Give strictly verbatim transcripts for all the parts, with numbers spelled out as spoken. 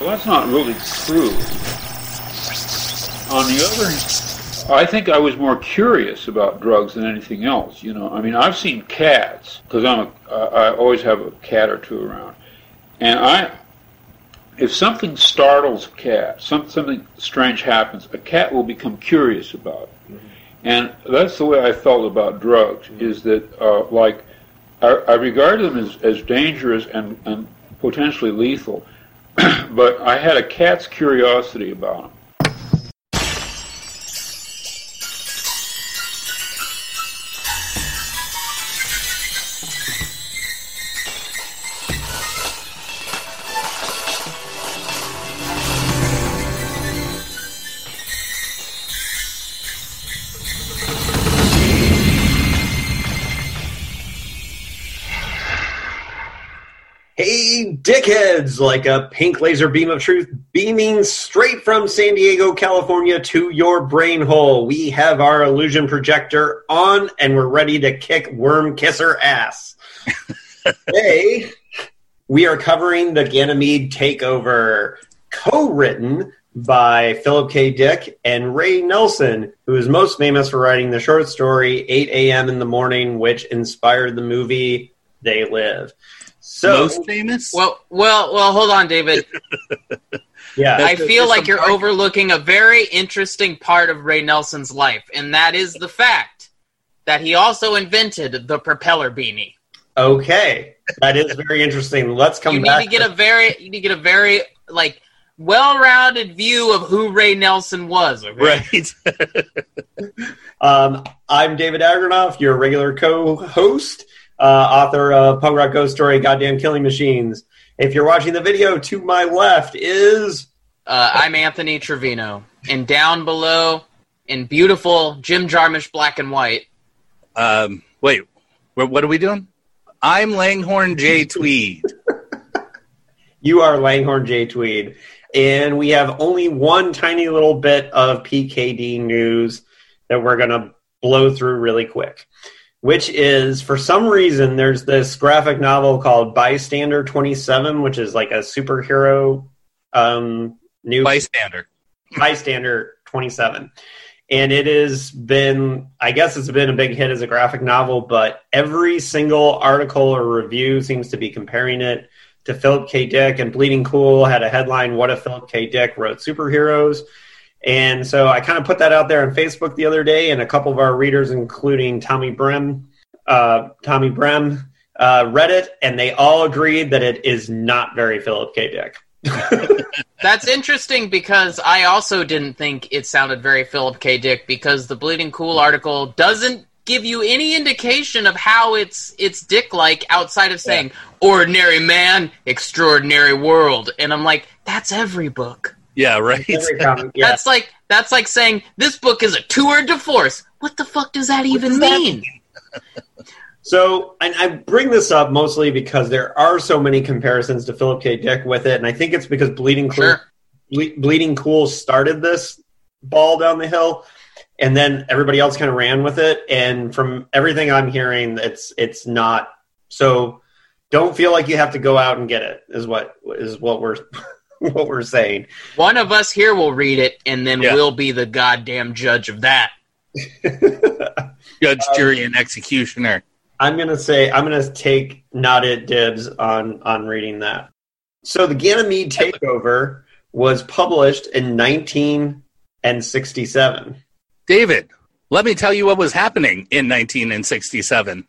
Well, that's not really true. On the other hand, I think I was more curious about drugs than anything else. You know, I mean, I've seen cats, because I'm a, I always have a cat or two around. And I, if something startles a cat, some, something strange happens, a cat will become curious about it. Mm-hmm. And that's the way I felt about drugs, mm-hmm. is that, uh, like, I, I regard them as, as dangerous and, and potentially lethal, but I had a cat's curiosity about them. Dickheads, like a pink laser beam of truth beaming straight from San Diego, California to your brain hole. We have our illusion projector on and we're ready to kick Worm Kisser ass. Today, we are covering The Ganymede Takeover, co-written by Philip K. Dick and Ray Nelson, who is most famous for writing the short story eight a.m. in the Morning, which inspired the movie They Live. So, most famous? Well, well, well. Hold on, David. Yeah, I feel like you're overlooking a very interesting part of Ray Nelson's life, and that is the fact that he also invented the propeller beanie. Okay, that is very interesting. Let's come. You back. need to get a very, you need to get a very like well-rounded view of who Ray Nelson was. Okay? Right. um, I'm David Agronoff, your regular co-host. Uh, author of Punk Rock Ghost Story, Goddamn Killing Machines. If you're watching the video, to my left is... Uh, I'm Anthony Trevino. And down below, in beautiful Jim Jarmusch black and white... Um, wait, what are we doing? I'm Langhorne J. Tweed. You are Langhorne J. Tweed. And we have only one tiny little bit of P K D news that we're going to blow through really quick. Which is, for some reason, there's this graphic novel called Bystander twenty-seven, which is like a superhero um, new... Bystander. Bystander twenty-seven. And it has been, I guess it's been a big hit as a graphic novel, but every single article or review seems to be comparing it to Philip K. Dick, and Bleeding Cool had a headline, "What if Philip K. Dick wrote superheroes?" And so I kind of put that out there on Facebook the other day, and a couple of our readers, including Tommy Brem, uh, Tommy Brem, uh, read it, and they all agreed that it is not very Philip K. Dick. That's interesting because I also didn't think it sounded very Philip K. Dick because the Bleeding Cool article doesn't give you any indication of how it's it's Dick-like outside of saying, yeah. Ordinary man, extraordinary world. And I'm like, that's every book. Yeah, right. Comic, yeah. That's like that's like saying this book is a tour de force. What the fuck does that even does that mean? mean? So, and I bring this up mostly because there are so many comparisons to Philip K. Dick with it, and I think it's because Bleeding Cool, sure. Ble- Bleeding Cool started this ball down the hill, and then everybody else kind of ran with it. And from everything I'm hearing, it's it's not. So, don't feel like you have to go out and get it. Is what is what we're. What we're saying. One of us here will read it, and then yeah. we'll be the goddamn judge of that. Judge, jury, um, and executioner. I'm gonna say I'm gonna take not it dibs on on reading that. So the Ganymede Takeover was published in nineteen sixty-seven. David, let me tell you what was happening in nineteen sixty-seven.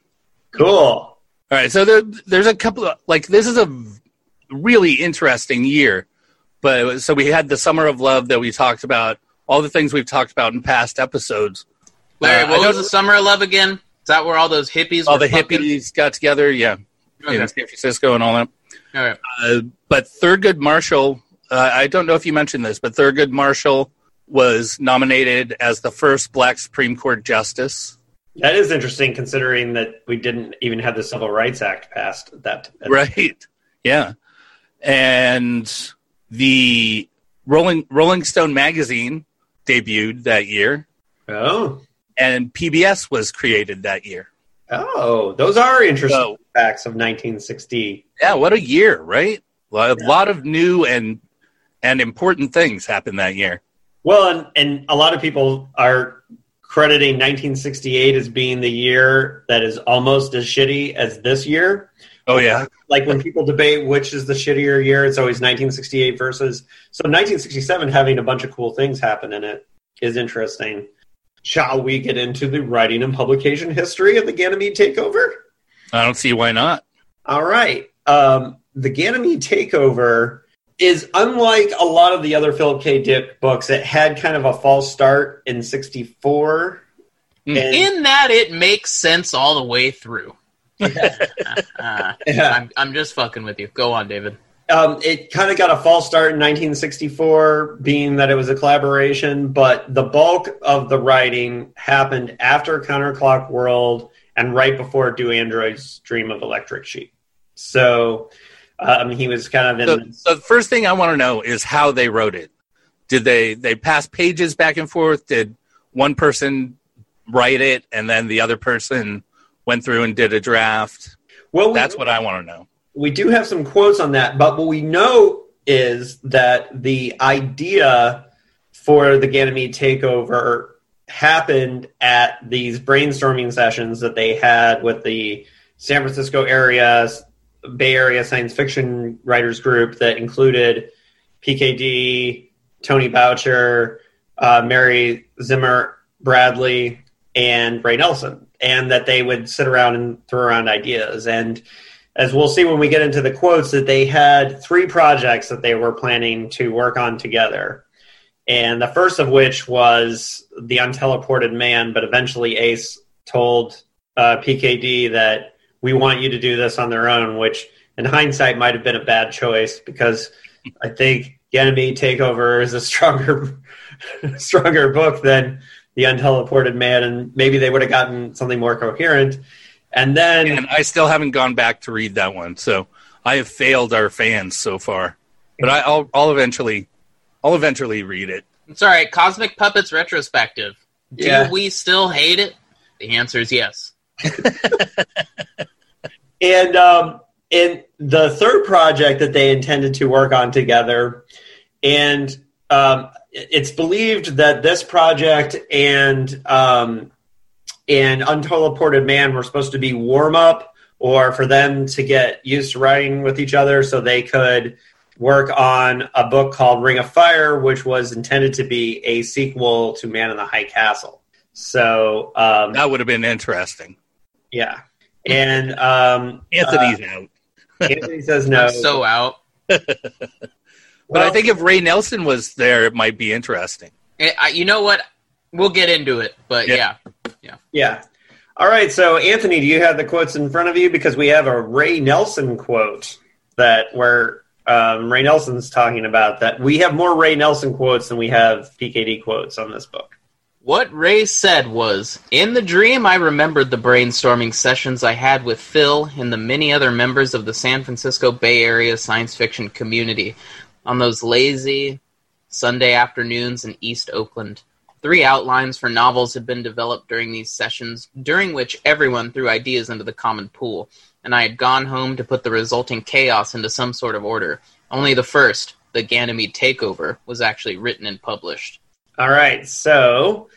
Cool. All right. So there, there's a couple of like this is a really interesting year. But so we had the Summer of Love that we talked about, all the things we've talked about in past episodes. Larry, uh, what was the Summer of Love again? Is that where all those hippies all were the fucking? hippies got together? Yeah. Okay. In San Francisco and all that. All right. Uh, but Thurgood Marshall, uh, I don't know if you mentioned this, but Thurgood Marshall was nominated as the first black Supreme Court justice. That is interesting considering that we didn't even have the Civil Rights Act passed at that time. Right. Yeah. And... The Rolling Rolling Stone magazine debuted that year. Oh. And P B S was created that year. Oh, those are interesting so, facts of nineteen sixty. Yeah, what a year, right? A lot, yeah. a lot of new and and important things happened that year. Well, and, and a lot of people are crediting nineteen sixty-eight as being the year that is almost as shitty as this year. Oh, yeah. Like when people debate which is the shittier year, it's always nineteen sixty-eight versus... So nineteen sixty-seven having a bunch of cool things happen in it is interesting. Shall we get into the writing and publication history of the Ganymede Takeover? I don't see why not. All right. Um, the Ganymede Takeover is unlike a lot of the other Philip K. Dick books. It had kind of a false start in sixty-four. And... in that it makes sense all the way through. uh, uh, yeah. I'm, I'm just fucking with you. Go on, David. Um, it kind of got a false start in nineteen sixty-four, being that it was a collaboration, but the bulk of the writing happened after Counterclock World and right before Do Androids Dream of Electric Sheep. So um, he was kind of in... So, this... The first thing I want to know is how they wrote it. Did they, they pass pages back and forth? Did one person write it and then the other person... went through and did a draft? Well, that's we, what I want to know. We do have some quotes on that, but what we know is that the idea for the Ganymede Takeover happened at these brainstorming sessions that they had with the San Francisco area, Bay Area science fiction writers group that included P K D, Tony Boucher, uh, Mary Zimmer Bradley, and Ray Nelson. And that they would sit around and throw around ideas. And as we'll see when we get into the quotes, that they had three projects that they were planning to work on together. And the first of which was The Unteleported Man, but eventually Ace told uh, P K D that we want you to do this on their own, which in hindsight might have been a bad choice because I think Ganymede Takeover is a stronger, stronger book than... The Unteleported Man, and maybe they would have gotten something more coherent. And then... And I still haven't gone back to read that one, so I have failed our fans so far. But I, I'll, I'll eventually I'll eventually read it. It's all right. Cosmic Puppets Retrospective. Do yeah. we still hate it? The answer is yes. And um, in the third project that they intended to work on together, and... Um, it's believed that this project and um, and Unteleported Man were supposed to be warm-up or for them to get used to writing with each other so they could work on a book called Ring of Fire, which was intended to be a sequel to Man in the High Castle. So um, that would have been interesting. Yeah. And um, Anthony's uh, out. Anthony says no. I'm so out. But well, I think if Ray Nelson was there, it might be interesting. It, I, you know what? We'll get into it, but yeah. yeah. Yeah. Yeah. All right, so Anthony, do you have the quotes in front of you? Because we have a Ray Nelson quote that where um, Ray Nelson's talking about that. We have more Ray Nelson quotes than we have P K D quotes on this book. What Ray said was, "In the dream, I remembered the brainstorming sessions I had with Phil and the many other members of the San Francisco Bay Area science fiction community. On those lazy Sunday afternoons in East Oakland, three outlines for novels had been developed during these sessions, during which everyone threw ideas into the common pool, and I had gone home to put the resulting chaos into some sort of order. Only the first, The Ganymede Takeover, was actually written and published." All right, so...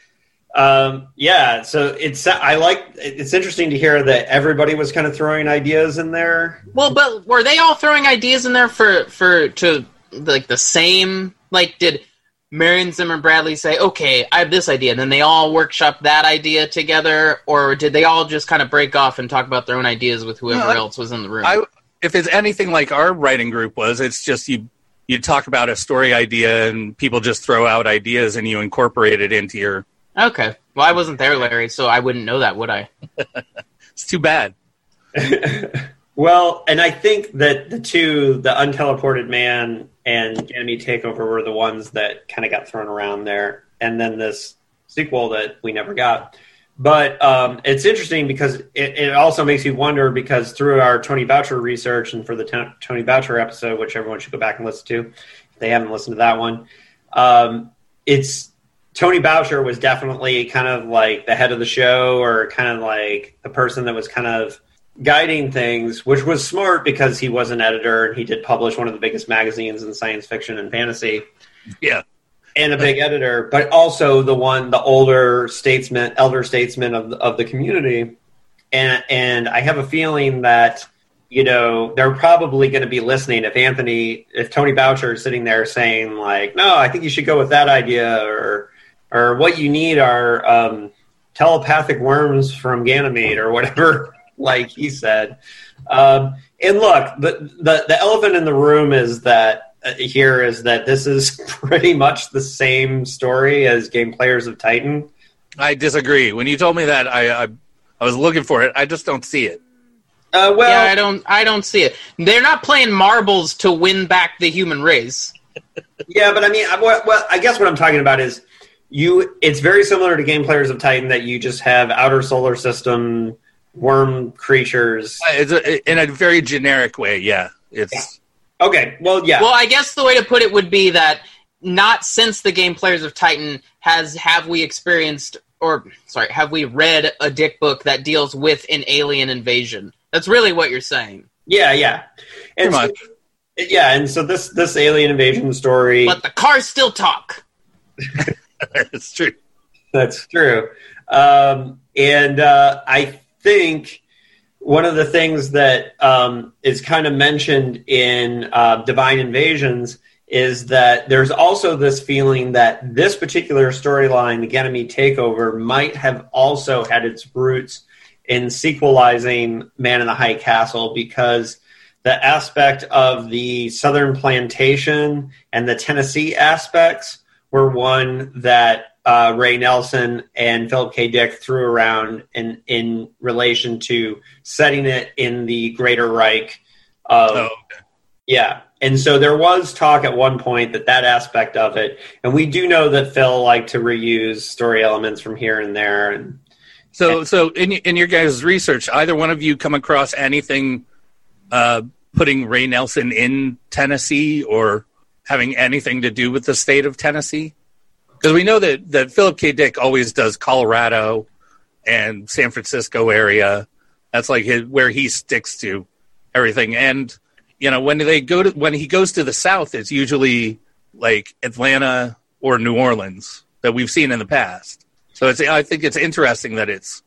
Um, yeah, so it's I like it's interesting to hear that everybody was kind of throwing ideas in there. Well, but were they all throwing ideas in there for, for to... like the same, like did Marion Zimmer Bradley say, okay, I have this idea, and then they all workshop that idea together, or did they all just kind of break off and talk about their own ideas with whoever no, I, else was in the room? I, if it's anything like our writing group was, it's just you you talk about a story idea and people just throw out ideas and you incorporate it into your... Okay. Well, I wasn't there, Larry, so I wouldn't know that, would I? It's too bad. Well, and I think that the two, The Unteleported Man and Ganymede Takeover, were the ones that kind of got thrown around there. And then this sequel that we never got. But um, it's interesting because it, it also makes you wonder, because through our Tony Boucher research and for the t- Tony Boucher episode, which everyone should go back and listen to, if they haven't listened to that one, um, it's Tony Boucher was definitely kind of like the head of the show or kind of like the person that was kind of guiding things, which was smart because he was an editor and he did publish one of the biggest magazines in science fiction and fantasy. Yeah. And a big editor, but also the one, the older statesman, elder statesman of the, of the community. And and I have a feeling that, you know, they're probably going to be listening. If Anthony, if Tony Boucher is sitting there saying like, no, I think you should go with that idea, or, or what you need are um, telepathic worms from Ganymede or whatever, like he said. Um, and look, the, the, the elephant in the room is that, here is that this is pretty much the same story as Game Players of Titan. I disagree. When you told me that, I I, I was looking for it. I just don't see it. Uh, well, yeah, I don't. I don't see it. They're not playing marbles to win back the human race. Yeah, but I mean, I, well, I guess what I'm talking about is you. It's very similar to Game Players of Titan that you just have outer solar system worm creatures. It's a, in a very generic way. Yeah, it's. Yeah. Okay, well, yeah. Well, I guess the way to put it would be that not since the Game Players of Titan has have we experienced, or, sorry, have we read a Dick book that deals with an alien invasion. That's really what you're saying. Yeah, yeah. And so, yeah, and so this, this alien invasion story... But the cars still talk. That's true. That's true. Um, and uh, I think... One of the things that um, is kind of mentioned in uh, Divine Invasions is that there's also this feeling that this particular storyline, the Ganymede Takeover, might have also had its roots in sequelizing Man in the High Castle, because the aspect of the Southern Plantation and the Tennessee aspects were one that Uh, Ray Nelson and Philip K. Dick threw around in, in relation to setting it in the Greater Reich. Of, oh, okay. Yeah. And so there was talk at one point that that aspect of it, and we do know that Phil liked to reuse story elements from here and there. And, so and, so in, in your guys' research, either one of you come across anything uh, putting Ray Nelson in Tennessee or having anything to do with the state of Tennessee? Because we know that, that Philip K. Dick always does Colorado and San Francisco area. That's like his, where he sticks to everything. And you know, when they go to when he goes to the South, it's usually like Atlanta or New Orleans that we've seen in the past. So it's I think it's interesting that it's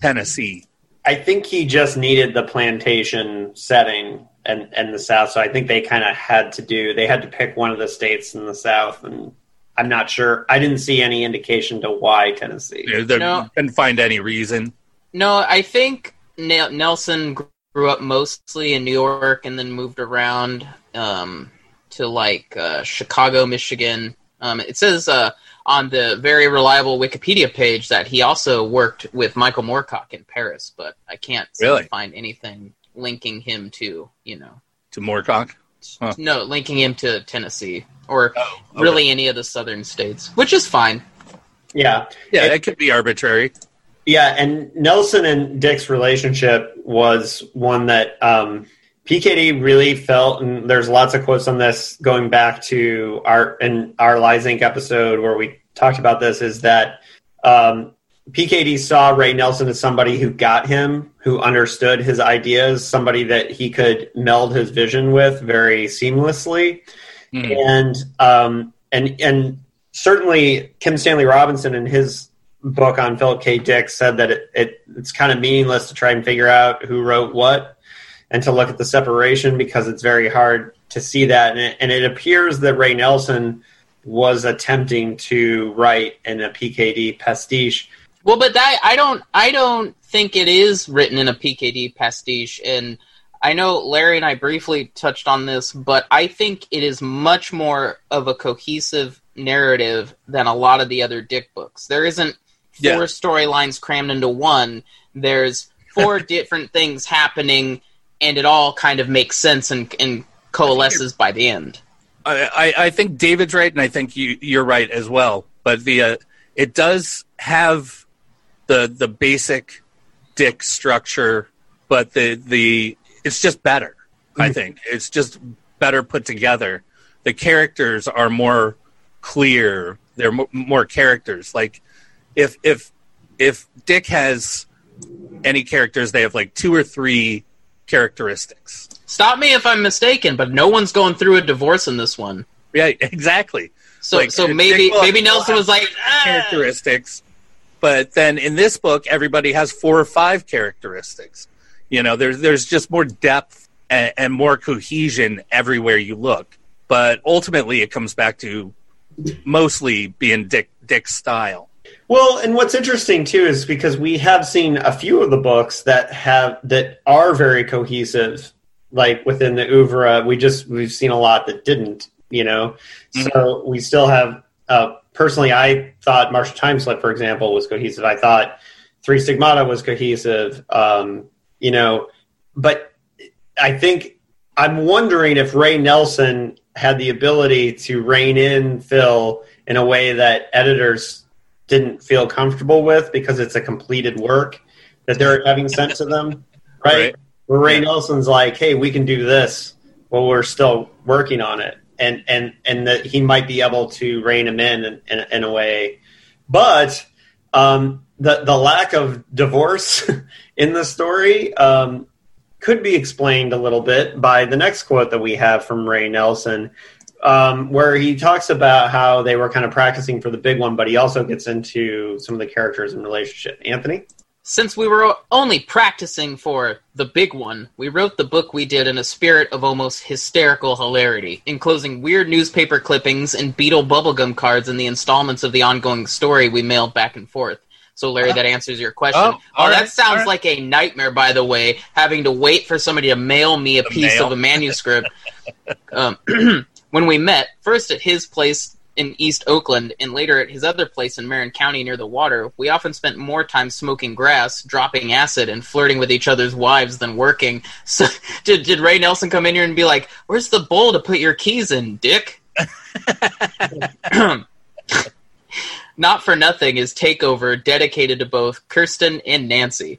Tennessee. I think he just needed the plantation setting and, and the South. So I think they kind of had to do they had to pick one of the states in the South, and I'm not sure. I didn't see any indication to why Tennessee. Yeah, they no. Couldn't find any reason. No, I think Nelson grew up mostly in New York and then moved around um, to, like, uh, Chicago, Michigan. Um, it says uh, on the very reliable Wikipedia page that he also worked with Michael Moorcock in Paris, but I can't really? find anything linking him to, you know. To Moorcock? Huh. No, linking him to Tennessee. Or oh, okay. really any of the southern states, which is fine. Yeah. Yeah, it, that could be arbitrary. Yeah, and Nelson and Dick's relationship was one that um, P K D really felt, and there's lots of quotes on this going back to our in our Lies Incorporated episode where we talked about this, is that um, P K D saw Ray Nelson as somebody who got him, who understood his ideas, somebody that he could meld his vision with very seamlessly. And um, and and certainly Kim Stanley Robinson in his book on Philip K. Dick said that it, it it's kind of meaningless to try and figure out who wrote what and to look at the separation, because it's very hard to see that. And it, and it appears that Ray Nelson was attempting to write in a P K D pastiche. Well, but that, I don't I don't think it is written in a P K D pastiche, and I know Larry and I briefly touched on this, but I think it is much more of a cohesive narrative than a lot of the other Dick books. There isn't four yeah. storylines crammed into one. There's four different things happening, and it all kind of makes sense and, and coalesces by the end. I, I, I think David's right, and I think you, you're right as well. But the uh, it does have the the basic Dick structure, but the the... It's just better, I think. It's just better put together. The characters are more clear. They're more characters. Like, if if if Dick has any characters, they have like two or three characteristics. Stop me if I'm mistaken, but no one's going through a divorce in this one. Yeah, exactly. So, like, so maybe book, maybe Nelson was like ah. characteristics, but then in this book, everybody has four or five characteristics. You know, there's there's just more depth and, and more cohesion everywhere you look. But ultimately, it comes back to mostly being Dick Dick's style. Well, and what's interesting too is because we have seen a few of the books that have that are very cohesive, like within the oeuvre. We just we've seen a lot that didn't. You know, mm-hmm. So we still have. Uh, personally, I thought Martial Timeslip, for example, was cohesive. I thought Three Stigmata was cohesive. Um, you know, but I think I'm wondering if Ray Nelson had the ability to rein in Phil in a way that editors didn't feel comfortable with because it's a completed work that they're having sent to them, right? right. Where Ray yeah. Nelson's like, "Hey, we can do this while we're still working on it." And, and and that he might be able to rein him in in, in, in a way. But um, the, the lack of divorce in the story um, could be explained a little bit by the next quote that we have from Ray Nelson, um, where he talks about how they were kind of practicing for the big one, but he also gets into some of the characters and relationship. Anthony? Since we were only practicing for the big one, we wrote the book we did in a spirit of almost hysterical hilarity, enclosing weird newspaper clippings and Beetle bubblegum cards in the installments of the ongoing story we mailed back and forth. So, Larry, that answers your question. Oh, oh that right, sounds right. like a nightmare, by the way, having to wait for somebody to mail me a the piece mail. of a manuscript. um, when we met, first at his place in East Oakland, and later at his other place in Marin County near the water, we often spent more time smoking grass, dropping acid, and flirting with each other's wives than working. So, did, did Ray Nelson come in here and be like, "Where's the bowl to put your keys in, Dick?" Not for nothing is Takeover dedicated to both Kirsten and Nancy.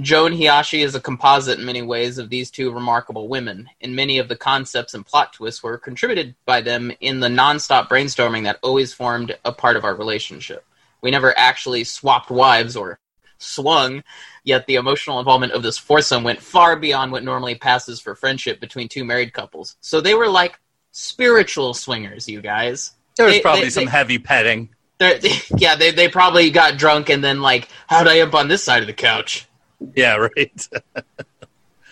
Joan Hiyashi is a composite in many ways of these two remarkable women, and many of the concepts and plot twists were contributed by them in the nonstop brainstorming that always formed a part of our relationship. We never actually swapped wives or swung, yet the emotional involvement of this foursome went far beyond what normally passes for friendship between two married couples. So they were like spiritual swingers, you guys. There was they, probably they, some they, heavy petting. They, yeah, they, they probably got drunk and then like, how'd I up on this side of the couch? Yeah, right.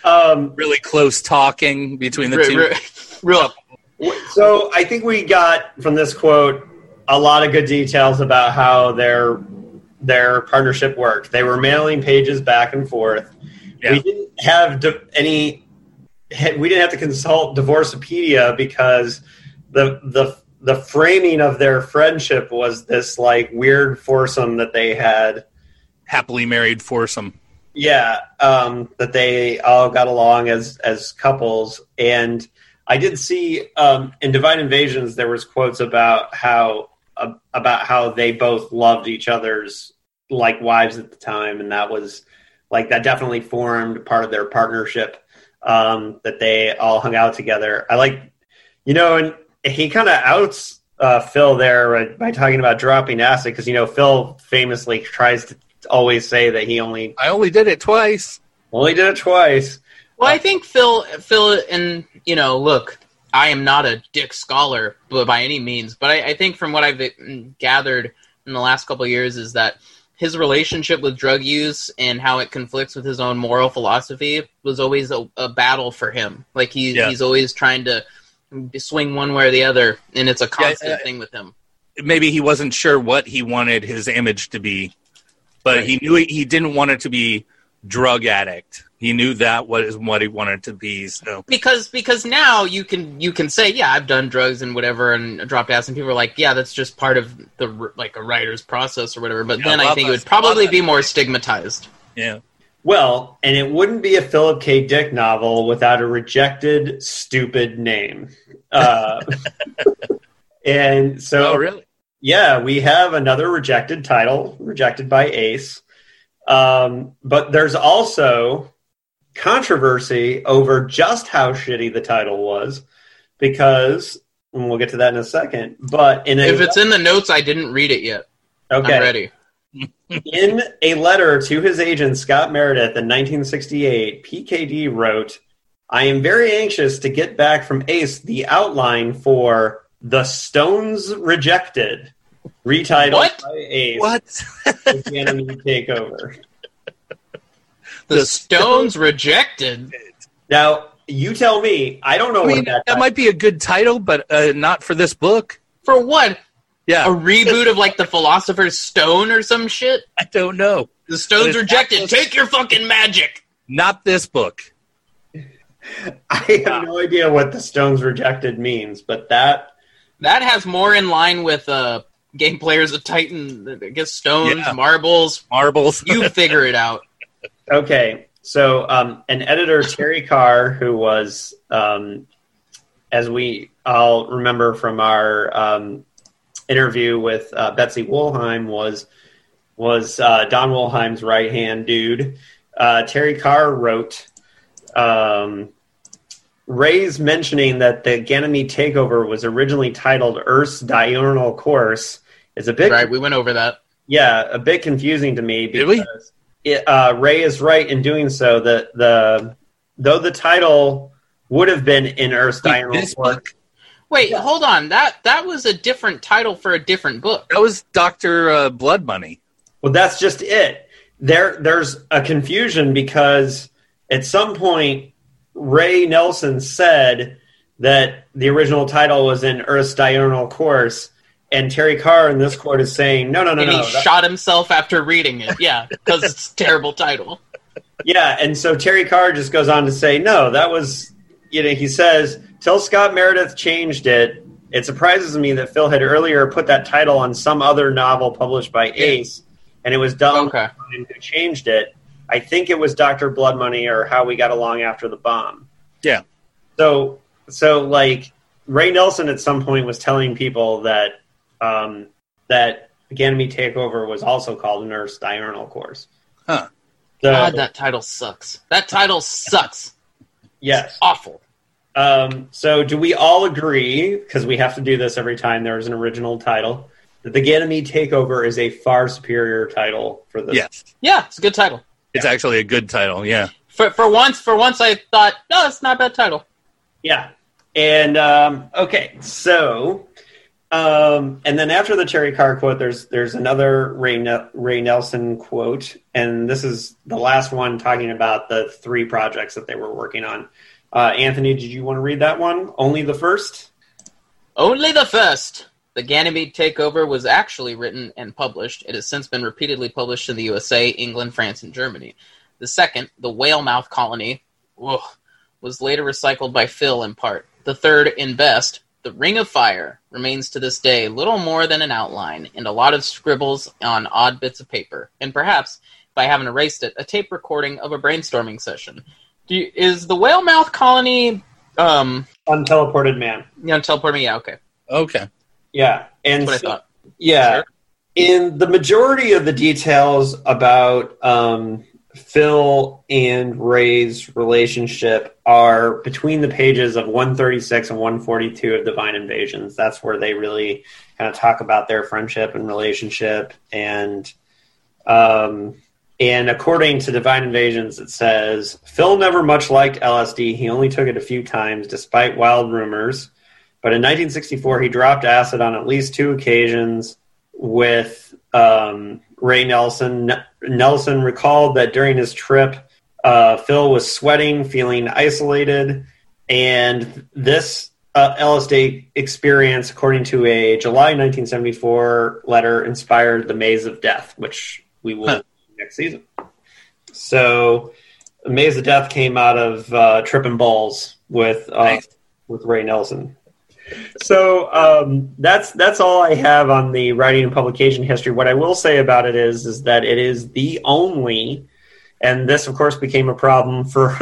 um, really close talking between the r- two. R- real. So I think we got from this quote a lot of good details about how their their partnership worked. They were mailing pages back and forth. Yeah. We didn't have di- any. We didn't have to consult Divorcepedia because the the the framing of their friendship was this like weird foursome that they had. Happily married foursome. Yeah, um, that they all got along as as couples. And I did see um, in Divine Invasions there was quotes about how uh, about how they both loved each other's like wives at the time, and that was like that definitely formed part of their partnership um, that they all hung out together. I like, you know, and he kind of outs uh, Phil there right, by talking about dropping acid because you know Phil famously tries to always say that he only I only did it twice. Only did it twice. Well, I think Phil Phil and you know, look, I am not a Dick scholar by any means, but I, I think from what I've gathered in the last couple of years is that his relationship with drug use and how it conflicts with his own moral philosophy was always a, a battle for him. Like he, yeah. he's always trying to swing one way or the other, and it's a constant yeah, I, thing with him. Maybe he wasn't sure what he wanted his image to be. But he knew he, he didn't want it to be drug addict. He knew that was what he wanted to be. So because because now you can you can say yeah I've done drugs and whatever and dropped acid and people are like yeah that's just part of the like a writer's process or whatever. But yeah, then I think us, it would probably be more stigmatized. Yeah. Well, and it wouldn't be a Philip K. Dick novel without a rejected stupid name. Uh, and so. Oh really? Yeah, we have another rejected title, rejected by Ace. Um, but there's also controversy over just how shitty the title was, because, and we'll get to that in a second, but... In a, if it's in the notes, I didn't read it yet. Okay. I'm ready. In a letter to his agent, Scott Meredith, in nineteen sixty-eight, P K D wrote, I am very anxious to get back from Ace the outline for The Stones Rejected, retitled what? by Ace, what? The Ganymede Takeover. The, the Stones Stone. Rejected? Now, you tell me. I don't know I mean, what that That might be a good title, but uh, not for this book. For what? Yeah. A reboot of, like, The Philosopher's Stone or some shit? I don't know. The Stones Rejected. This- Take your fucking magic. Not this book. I have no idea what The Stones Rejected means, but that... That has more in line with uh, Game Players of Titan. I guess stones, yeah. marbles. Marbles. You figure it out. Okay. So um, an editor, Terry Carr, who was, um, as we all remember from our... Um, interview with uh, Betsy Wolheim, was was uh, Don Wolheim's right-hand dude. Uh, Terry Carr wrote, um, Ray's mentioning that the Ganymede Takeover was originally titled Earth's Diurnal Course is a bit... Right, we went over that. Yeah, a bit confusing to me because... Did we? It, uh, Ray is right in doing so. That the Though the title would have been in Earth's Wait, Diurnal Course... Book? Wait, yeah. hold on. That that was a different title for a different book. That was Doctor Uh, Blood Money. Well, that's just it. There, there's a confusion because at some point Ray Nelson said that the original title was in Earth's Diurnal Course, and Terry Carr in this quote is saying, no, no, no, and no. And he that- shot himself after reading it, yeah, because it's a terrible title. Yeah, and so Terry Carr just goes on to say, no, that was, you know, he says... Till Scott Meredith changed it, it surprises me that Phil had earlier put that title on some other novel published by Ace, and it was Don okay. who changed it. I think it was Doctor Blood Money or How We Got Along After the Bomb. Yeah. So, so like, Ray Nelson at some point was telling people that um, that the Ganymede Takeover was also called an Earth's Diurnal Course. Huh. So, God, that title sucks. That title sucks. Yes. It's awful. Um, so do we all agree, because we have to do this every time there's an original title, that the Ganymede Takeover is a far superior title for this? Yes. Yeah, it's a good title. It's yeah. actually a good title, yeah. For for once, for once I thought, no, it's not a bad title. Yeah. And, um, okay, so, um, and then after the Terry Carr quote, there's there's another Ray, ne- Ray Nelson quote, and this is the last one talking about the three projects that they were working on. Uh, Anthony, did you want to read that one? Only the first? Only the first. The Ganymede Takeover was actually written and published. It has since been repeatedly published in the U S A, England, France, and Germany. The second, The Whale Mouth Colony, ugh, was later recycled by Phil in part. The third, and best, The Ring of Fire, remains to this day little more than an outline and a lot of scribbles on odd bits of paper. And perhaps, if I haven't erased it, a tape recording of a brainstorming session. Is the Whale Mouth Colony... Um, Unteleported Man. Yeah, Unteleported Man, yeah, okay. Okay. Yeah. And That's what so, I thought. Yeah. Sure. In the majority of the details about um, Phil and Ray's relationship are between the pages of one thirty-six and one forty-two of Divine Invasions. That's where they really kind of talk about their friendship and relationship. And... Um, And according to Divine Invasions, it says, Phil never much liked L S D. He only took it a few times, despite wild rumors. But in nineteen sixty-four, he dropped acid on at least two occasions with um, Ray Nelson. N- Nelson recalled that during his trip, uh, Phil was sweating, feeling isolated. And this uh, L S D experience, according to a July nineteen seventy-four letter, inspired The Maze of Death, which we will... Huh. next season. So Maze of Death came out of uh, Trippin' Balls with uh, nice. with Ray Nelson. So um, that's that's all I have on the writing and publication history. What I will say about it is is that it is the only, and this of course became a problem for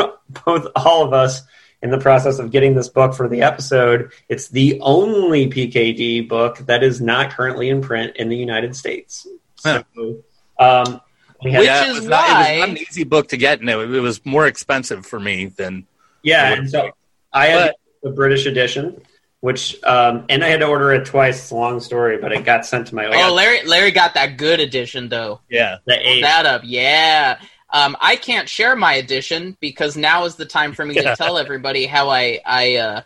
both all of us in the process of getting this book for the episode, it's the only P K D book that is not currently in print in the United States. Huh. So um Yeah, Which yeah, is it was why not, it was not an easy book to get, and it, it was more expensive for me than yeah. And so I had the British edition, which um, and I had to order it twice. It's a long story, but it got sent to my. Oh, Larry! Larry got that good edition though. Yeah, the eight. That up, yeah. Um, I can't share my edition because now is the time for me to tell everybody how I I uh,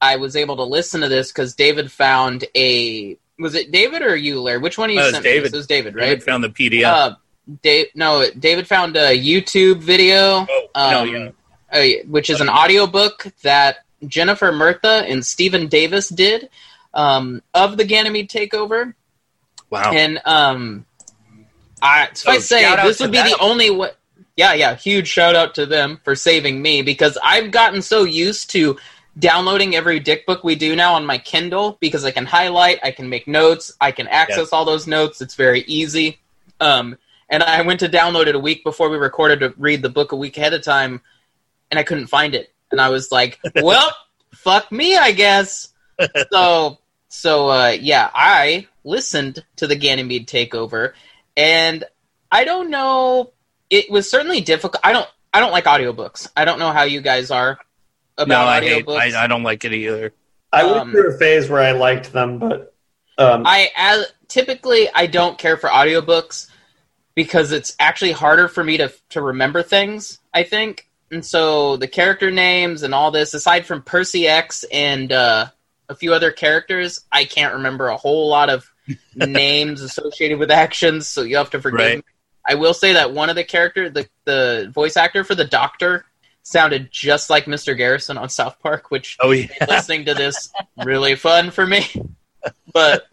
I was able to listen to this because David found a. Was it David or you, Larry? Which one of you oh, sent me? It was David, right? David found the P D F. Uh, Dave, no, David found a YouTube video, oh, um, no, yeah. uh, which is an audiobook that Jennifer Murtha and Stephen Davis did um, of the Ganymede Takeover. Wow. And um, I, so oh, I say, this would be that. the only way. Yeah, yeah, huge shout out to them for saving me because I've gotten so used to downloading every Dick book we do now on my Kindle because I can highlight, I can make notes, I can access yeah. all those notes. It's very easy. Um, and I went to download it a week before we recorded to read the book a week ahead of time, and I couldn't find it. And I was like, well, fuck me, I guess. So, so uh, yeah, I listened to the Ganymede Takeover, and I don't know. It was certainly difficult. I don't I don't like audiobooks. I don't know how you guys are. About no, I, hate, I I don't like it either. I um, went through a phase where I liked them, but um, I as, typically I don't care for audiobooks because it's actually harder for me to to remember things, I think. And so the character names and all this, aside from Percy X and uh, a few other characters, I can't remember a whole lot of names associated with actions. So you have to forgive right. me. I will say that one of the character, the the voice actor for the Doctor. Sounded just like Mister Garrison on South Park, which oh, yeah. made listening to this really fun for me. But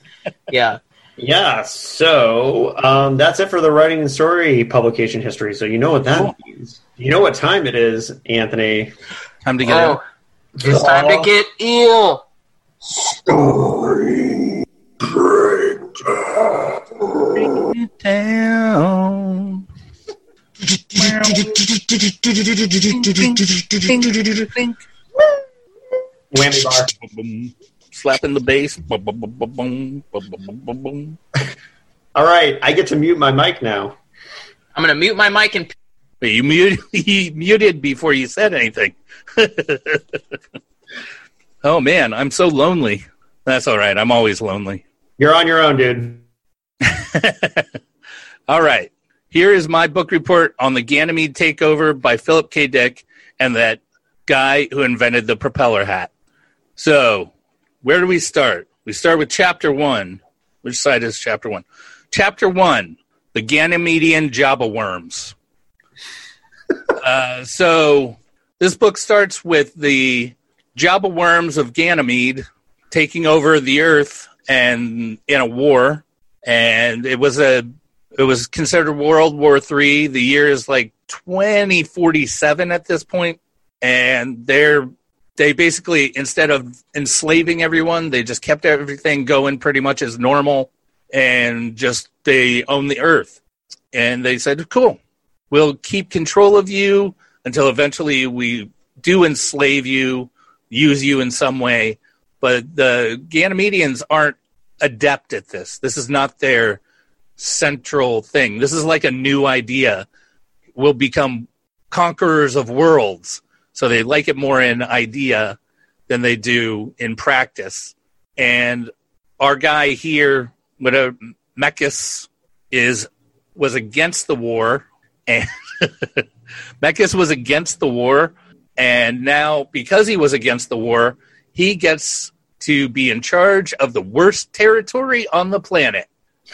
yeah, yeah. So um, that's it for the writing and story publication history. So you know what that cool. means. You know what time it is, Anthony. Time to get oh, out. It's time to get ill. Story breakdown. Break it down. Whammy bar. Slapping the bass. All right, I get to mute my mic now. I'm going to mute my mic and... You muted, you muted before you said anything. Oh, man, I'm so lonely. That's all right. I'm always lonely. You're on your own, dude. All right. Here is my book report on the Ganymede Takeover by Philip K. Dick and that guy who invented the propeller hat. So, where do we start? We start with Chapter one. Which side is Chapter one? Chapter one, the Ganymedean Java Worms. uh, so, this book starts with the Java Worms of Ganymede taking over the Earth and in a war. And it was a... It was considered World War Three. The year is like twenty forty-seven at this point, and they're they basically instead of enslaving everyone, they just kept everything going pretty much as normal, and just they own the Earth. And they said, "Cool, we'll keep control of you until eventually we do enslave you, use you in some way." But the Ganymedians aren't adept at this. This is not their central thing. This is like a new idea. We'll become conquerors of worlds. So they like it more in idea than they do in practice. And our guy here, whatever Mekkis, is was against the war, and Mekkis was against the war, and now because he was against the war, he gets to be in charge of the worst territory on the planet.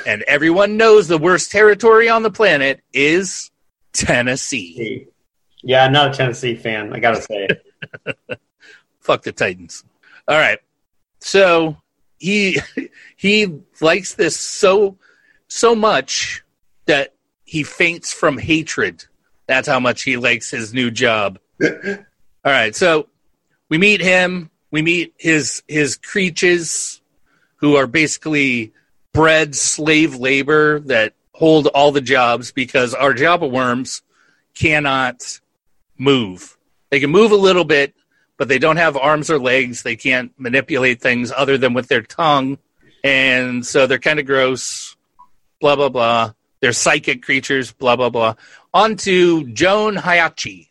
And everyone knows the worst territory on the planet is Tennessee. Yeah, I'm not a Tennessee fan, I gotta say. Fuck the Titans. All right. So he he likes this so so much that he faints from hatred. That's how much he likes his new job. All right, so we meet him, we meet his his creatures, who are basically bred slave labor that hold all the jobs because our Java worms cannot move. They can move a little bit, but they don't have arms or legs. They can't manipulate things other than with their tongue. And so they're kind of gross, blah, blah, blah. They're psychic creatures, blah, blah, blah. On to Joan Hiyashi,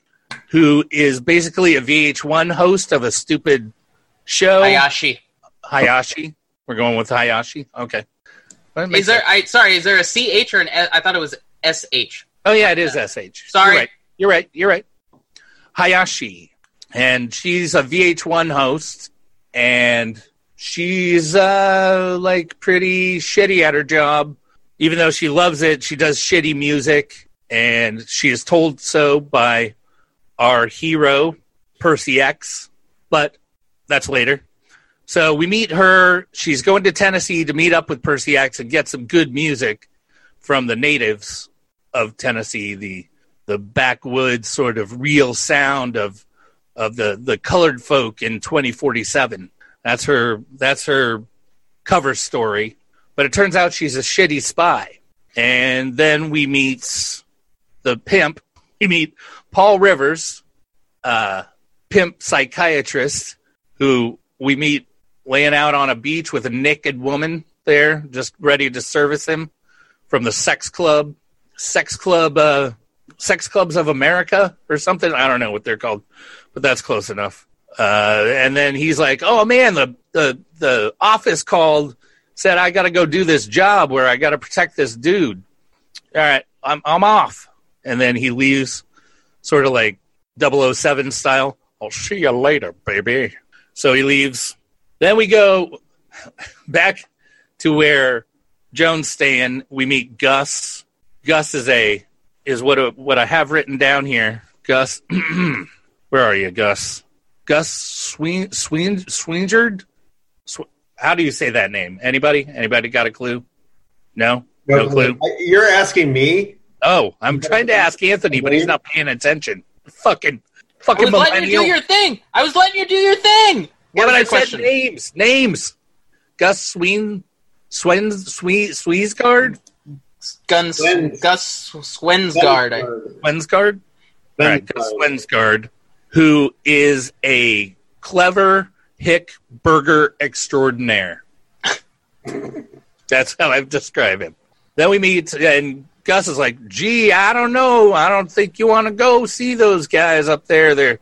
who is basically a V H one host of a stupid show. Hiyashi. Hiyashi? We're going with Hiyashi? Okay. Well, is there? I, sorry, is there a C H or an S? I thought it was S H. Oh, yeah, it is S H. Sorry. You're right. You're right. You're right. Hiyashi. And she's a V H one host, and she's, uh, like, pretty shitty at her job. Even though she loves it, she does shitty music, and she is told so by our hero, Percy X, but that's later. So we meet her. She's going to Tennessee to meet up with Percy X and get some good music from the natives of Tennessee, the the backwoods sort of real sound of of the, the colored folk in twenty forty-seven. That's her that's her cover story. But it turns out she's a shitty spy. And then we meet the pimp. We meet Paul Rivers, uh, pimp psychiatrist, who we meet laying out on a beach with a naked woman there, just ready to service him from the sex club, sex club, uh, sex clubs of America or something. I don't know what they're called, but that's close enough. Uh, and then he's like, oh man, the, the, the office called, said, I got to go do this job where I got to protect this dude. All right, I'm, I'm off. And then he leaves sort of like double oh seven style. I'll see you later, baby. So he leaves. Then we go back to where Joan's staying. We meet Gus. Gus is a is what a, what I have written down here. Gus, where are you, Gus? Gus Sween Sween Swenesgard. Sw- How do you say that name? Anybody? Anybody got a clue? No, no, no clue. You're asking me. Oh, I'm trying to ask Anthony, but he's not paying attention. Fucking. Fucking I was millennial. letting you do your thing. I was letting you do your thing. Yeah, but I question? said names. Names. Gus Sween, Swen, Swee, Sweesgard? Guns, Swens. Gus Swenesgard. Swenesgard? Swenesgard? All right, Gus Swenesgard, who is a clever hick burger extraordinaire. That's how I've described him. Then we meet, and Gus is like, gee, I don't know. I don't think you want to go see those guys up there. They're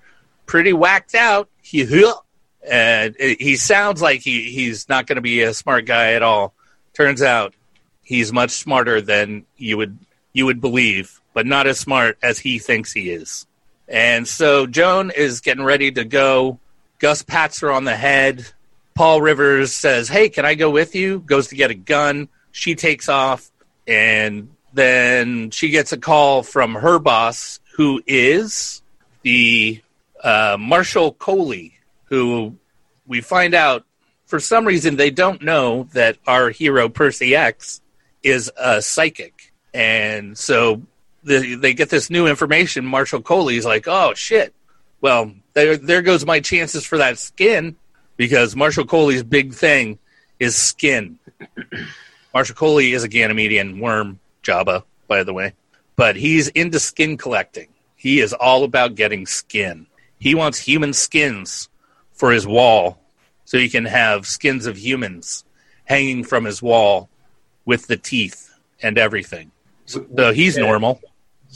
pretty whacked out. And he sounds like he, he's not going to be a smart guy at all. Turns out he's much smarter than you would you would believe, but not as smart as he thinks he is. And so Joan is getting ready to go. Gus pats her on the head. Paul Rivers says, hey, can I go with you? Goes to get a gun. She takes off, and then she gets a call from her boss, who is the uh, Marshall Coley, who we find out, for some reason, they don't know that our hero, Percy X, is a psychic. And so the, they get this new information. Marshall Coley's like, oh, shit. Well, there, there goes my chances for that skin, because Marshall Coley's big thing is skin. Marshall Coley is a Ganymedean worm. Jabba, by the way, but he's into skin collecting. He is all about getting skin. He wants human skins for his wall, so he can have skins of humans hanging from his wall with the teeth and everything. So, so he's normal.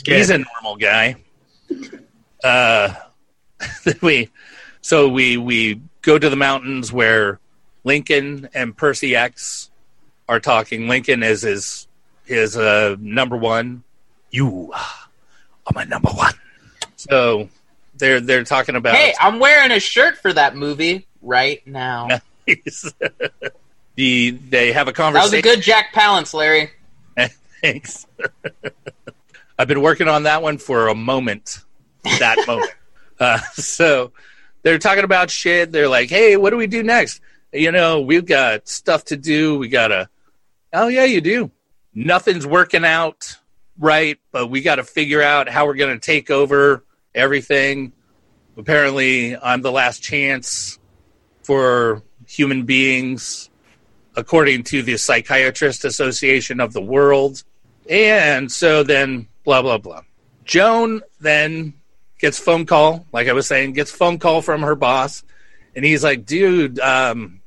He's a normal guy. Uh, we so we we go to the mountains where Lincoln and Percy X are talking. Lincoln is his. is uh, number one. You are my number one. So they're they're talking about... Hey, I'm wearing a shirt for that movie right now. Nice. the, they have a conversation... That was a good Jack Palance, Larry. Thanks. I've been working on that one for a moment. That moment. Uh, so they're talking about shit. They're like, hey, what do we do next? You know, we've got stuff to do. We got to... Oh, yeah, you do. Nothing's working out right, but we got to figure out how we're going to take over everything. Apparently, I'm the last chance for human beings, according to the Psychiatrist Association of the World. And so then, blah, blah, blah. Joan then gets a phone call, like I was saying, gets a phone call from her boss, and he's like, dude, um,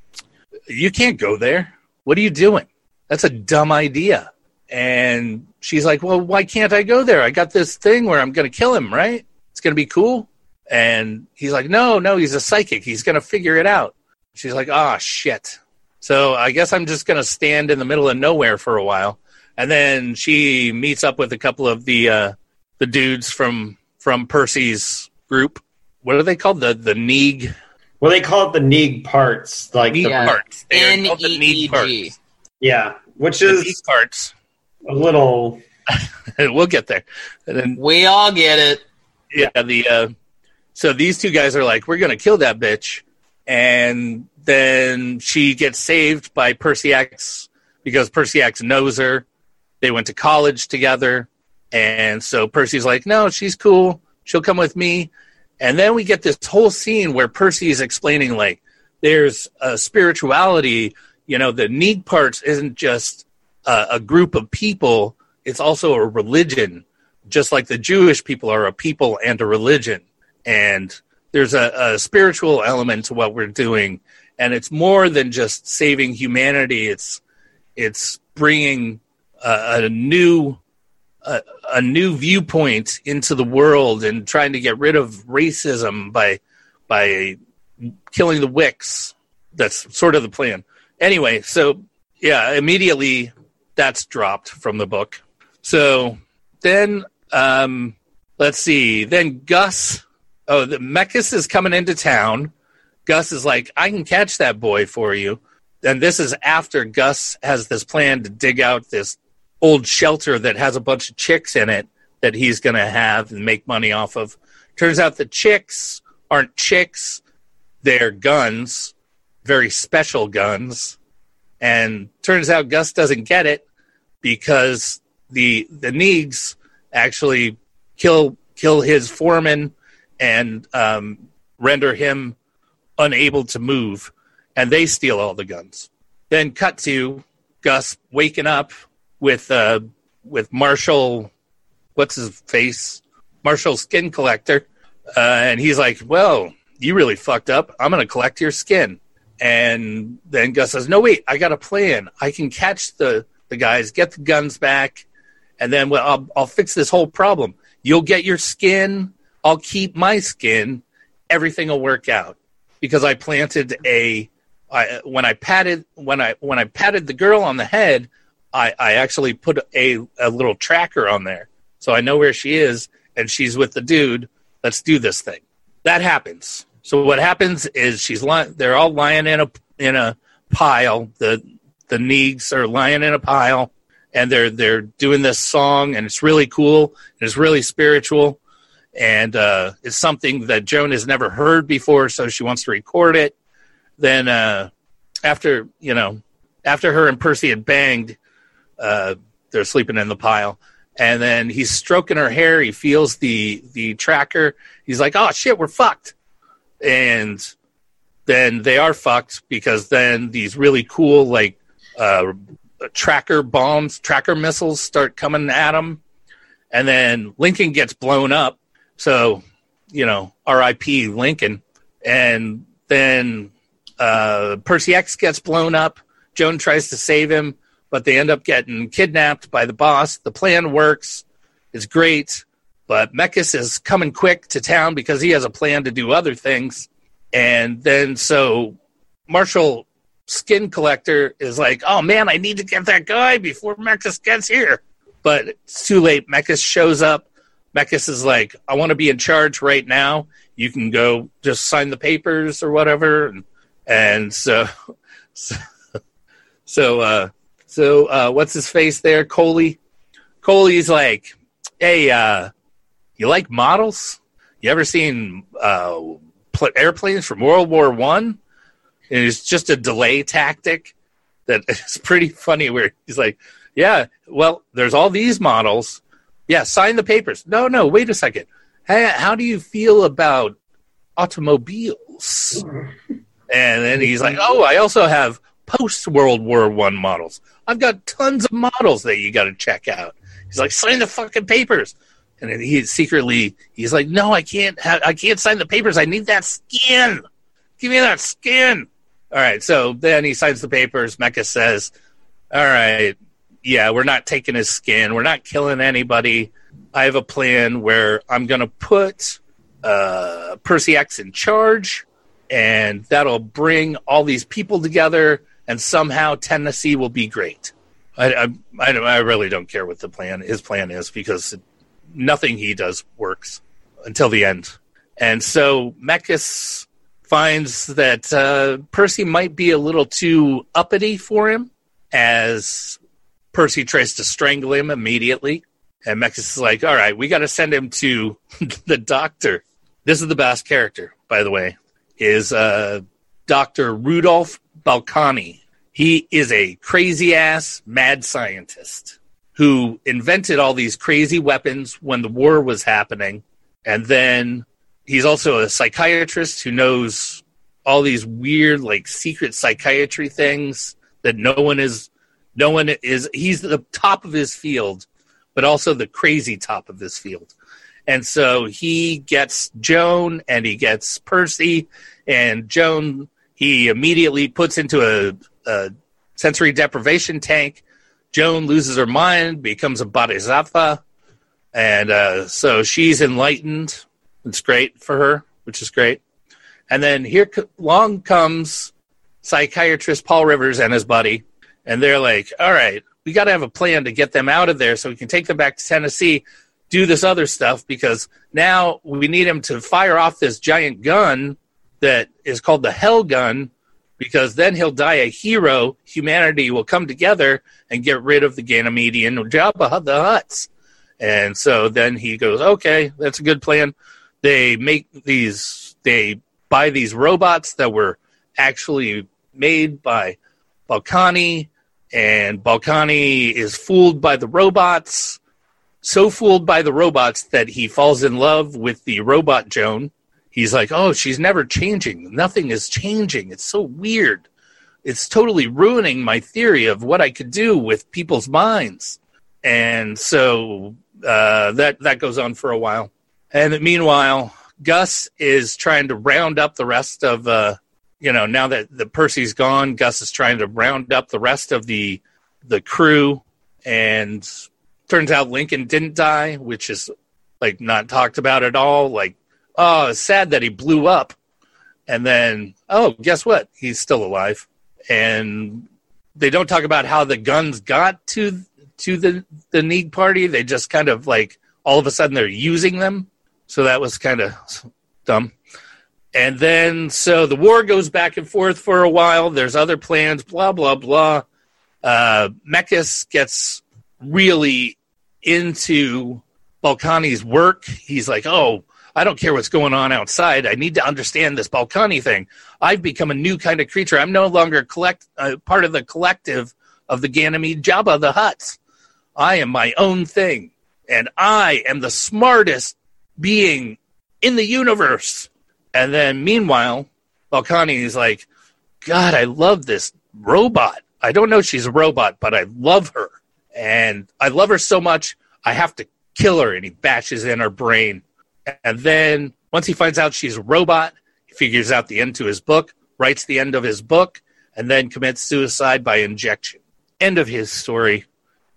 you can't go there. What are you doing? That's a dumb idea. And she's like, well, why can't I go there? I got this thing where I'm going to kill him, right? It's going to be cool. And he's like, no, no, he's a psychic. He's going to figure it out. She's like, ah, oh, shit. So I guess I'm just going to stand in the middle of nowhere for a while. And then she meets up with a couple of the uh, the dudes from from Percy's group. What are they called? The the Neeg? Well, they call it the Neeg parts. Like Neeg the parts. They are called the Neeg parts. Yeah, which is Neeg parts. A little... We'll get there. And then, we all get it. Yeah. The uh, so these two guys are like, we're going to kill that bitch. And then she gets saved by Percy X because Percy X knows her. They went to college together. And so Percy's like, no, she's cool. She'll come with me. And then we get this whole scene where Percy is explaining, like, there's a spirituality. You know, the Neeg parts isn't just a, a group of people. It's also a religion, just like the Jewish people are a people and a religion. And there's a, a spiritual element to what we're doing. And it's more than just saving humanity. It's it's bringing a, a new a, a new viewpoint into the world and trying to get rid of racism by by killing the Wicks. That's sort of the plan. Anyway, so, yeah, immediately that's dropped from the book. So then, um, let's see. Then Gus, oh, the Mekkis is coming into town. Gus is like, I can catch that boy for you. And this is after Gus has this plan to dig out this old shelter that has a bunch of chicks in it that he's going to have and make money off of. Turns out the chicks aren't chicks. They're guns, very special guns. And turns out Gus doesn't get it because the the Neegs actually kill kill his foreman and um, render him unable to move, and they steal all the guns. Then cut to Gus waking up with uh, with Marshall, what's his face, Marshall Skin Collector, uh, and he's like, "Well, you really fucked up. I'm gonna collect your skin." And then Gus says, no, wait, I got a plan. I can catch the, the guys, get the guns back, and then well, I'll, I'll fix this whole problem. You'll get your skin. I'll keep my skin. Everything will work out because I planted a I, when I patted when I when I patted the girl on the head, I, I actually put a, a little tracker on there. So I know where she is, and she's with the dude. Let's do this thing. That happens. So what happens is she's li- they're all lying in a in a pile. The the Neegs are lying in a pile, and they're they're doing this song, and it's really cool. And it's really spiritual, and uh, it's something that Joan has never heard before. So she wants to record it. Then uh, after you know after her and Percy had banged, uh, they're sleeping in the pile. And then he's stroking her hair. He feels the the tracker. He's like, oh shit, we're fucked. And then they are fucked because then these really cool, like, uh, tracker bombs, tracker missiles start coming at them. And then Lincoln gets blown up. So, you know, R I P Lincoln. And then uh, Percy X gets blown up. Joan tries to save him, but they end up getting kidnapped by the boss. The plan works. It's great. But Mekkis is coming quick to town because he has a plan to do other things. And then so Marshall Skin Collector is like, oh, man, I need to get that guy before Mekkis gets here. But it's too late. Mekkis shows up. Mekkis is like, I want to be in charge right now. You can go just sign the papers or whatever. And, and so so, so, uh, so uh, what's his face there? Coley. Coley's like, hey, uh, you like models? You ever seen uh, pl- airplanes from World War One? And it's just a delay tactic that is pretty funny where he's like, yeah, well, there's all these models. Yeah, sign the papers. No, no, wait a second. Hey, how do you feel about automobiles? And then he's like, oh, I also have post-World War One models. I've got tons of models that you got to check out. He's like, sign the fucking papers. And he secretly, he's like, no, I can't have, I can't sign the papers. I need that skin. Give me that skin. All right. So then he signs the papers. Mekkis says, all right, yeah, we're not taking his skin. We're not killing anybody. I have a plan where I'm going to put uh, Percy X in charge. and that'll bring all these people together, and somehow Tennessee will be great. I I, I, I really don't care what the plan his plan is, because nothing he does works until the end. And so Mekkis finds that uh, Percy might be a little too uppity for him, as Percy tries to strangle him immediately. And Mekkis is like, all right, we got to send him to the doctor. This is the best character, by the way, is uh, Doctor Rudolph Balkani. He is a crazy-ass mad scientist who invented all these crazy weapons when the war was happening. And then he's also a psychiatrist who knows all these weird, like, secret psychiatry things that no one is... No one is... He's the top of his field, but also the crazy top of his field. And so he gets Joan, and he gets Percy, and Joan he immediately puts into a, a sensory deprivation tank. Joan loses her mind, becomes a bodhisattva, and uh, so she's enlightened. It's great for her, which is great. And then here long comes psychiatrist Paul Rivers and his buddy, and they're like, all right, we got to have a plan to get them out of there so we can take them back to Tennessee, do this other stuff, because now we need him to fire off this giant gun that is called the Hell Gun, because then he'll die a hero. Humanity will come together and get rid of the Ganymedian Jabba the Hutt's. And so then he goes, okay, that's a good plan. They make these, they buy these robots that were actually made by Balkani, and Balkani is fooled by the robots, so fooled by the robots that he falls in love with the robot Joan. He's like, oh, she's never changing. Nothing is changing. It's so weird. It's totally ruining my theory of what I could do with people's minds. And so uh, that, that goes on for a while. And meanwhile, Gus is trying to round up the rest of... Uh, You know, now that the Percy's gone, Gus is trying to round up the rest of the the crew, and turns out Lincoln didn't die, which is like not talked about at all. Like, oh, it's sad that he blew up, and then oh, guess what? He's still alive. And they don't talk about how the guns got to to the the Neeg party. They just kind of like all of a sudden they're using them. So that was kind of dumb. And then, so the war goes back and forth for a while. There's other plans, blah, blah, blah. Uh, Mekkis gets really into Balkani's work. He's like, oh, I don't care what's going on outside. I need to understand this Balkani thing. I've become a new kind of creature. I'm no longer collect uh, part of the collective of the Ganymede Jabba the Hutt. I am my own thing. And I am the smartest being in the universe. And then, meanwhile, Balkani is like, God, I love this robot. I don't know if she's a robot, but I love her. And I love her so much, I have to kill her. And he bashes in her brain. And then, once he finds out she's a robot, he figures out the end to his book, writes the end of his book, and then commits suicide by injection. End of his story.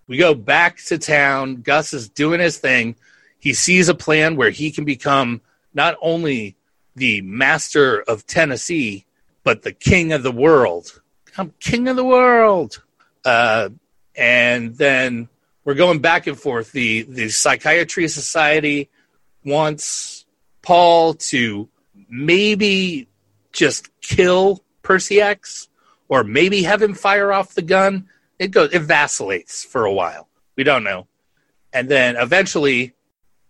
We go back to town. Gus is doing his thing. He sees a plan where he can become not only... the master of Tennessee, but the king of the world. I'm king of the world. Uh, and then we're going back and forth. The, the Psychiatry Society wants Paul to maybe just kill Percy X, or maybe have him fire off the gun. It goes, it vacillates for a while. We don't know. And then eventually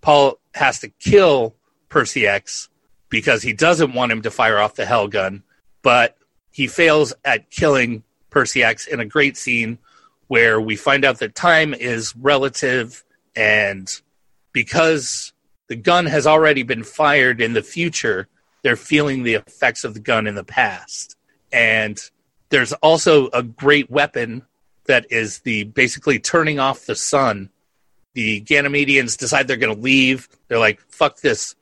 Paul has to kill Percy X, because he doesn't want him to fire off the Hell Gun, but he fails at killing Percy X in a great scene where we find out that time is relative, and because the gun has already been fired in the future, they're feeling the effects of the gun in the past. And there's also a great weapon that is the basically turning off the sun. The Ganymedians decide they're going to leave. They're like, fuck this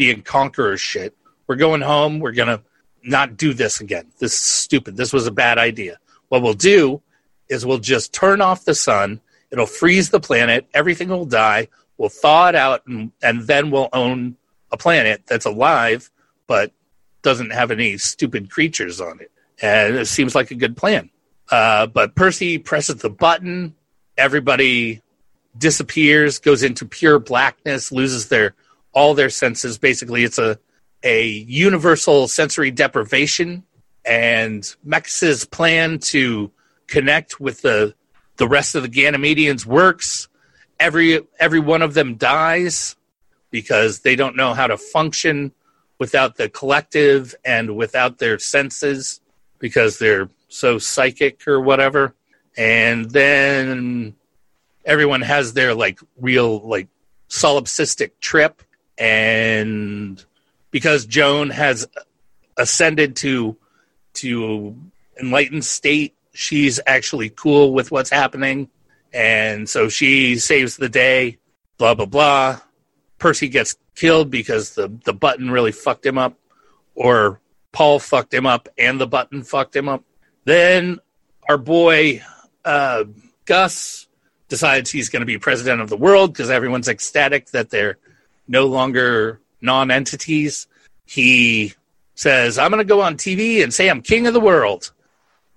being conqueror shit. We're going home. We're going to not do this again. This is stupid. This was a bad idea. What we'll do is we'll just turn off the sun. It'll freeze the planet. Everything will die. We'll thaw it out, and, and then we'll own a planet that's alive, but doesn't have any stupid creatures on it. And it seems like a good plan. Uh, but Percy presses the button. Everybody disappears, goes into pure blackness, loses their all their senses. Basically, it's a, a universal sensory deprivation. And Mekkis' plan to connect with the the rest of the Ganymedians works. Every every one of them dies because they don't know how to function without the collective and without their senses because they're so psychic or whatever. And then everyone has their like real like solipsistic trip. And because Joan has ascended to to enlightened state, she's actually cool with what's happening. And so she saves the day, blah, blah, blah. Percy gets killed because the, the button really fucked him up, or Paul fucked him up and the button fucked him up. Then our boy uh, Gus decides he's going to be president of the world because everyone's ecstatic that they're no longer non-entities. He says, I'm going to go on T V and say I'm king of the world.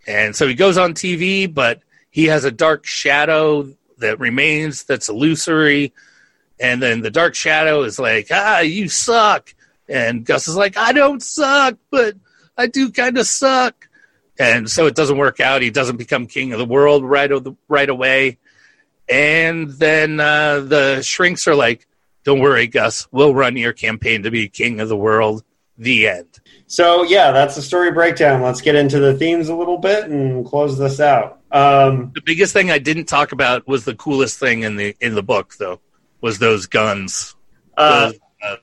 And so he goes on T V, but he has a dark shadow that remains that's illusory. And then the dark shadow is like, ah, you suck. And Gus is like, I don't suck, but I do kind of suck. And so it doesn't work out. He doesn't become king of the world right, of the, right away. And then uh, the shrinks are like, don't worry, Gus. We'll run your campaign to be king of the world. The end. So, yeah, that's the story breakdown. Let's get into the themes a little bit and close this out. Um, the biggest thing I didn't talk about was the coolest thing in the in the book, though, was those guns. Uh, those, uh,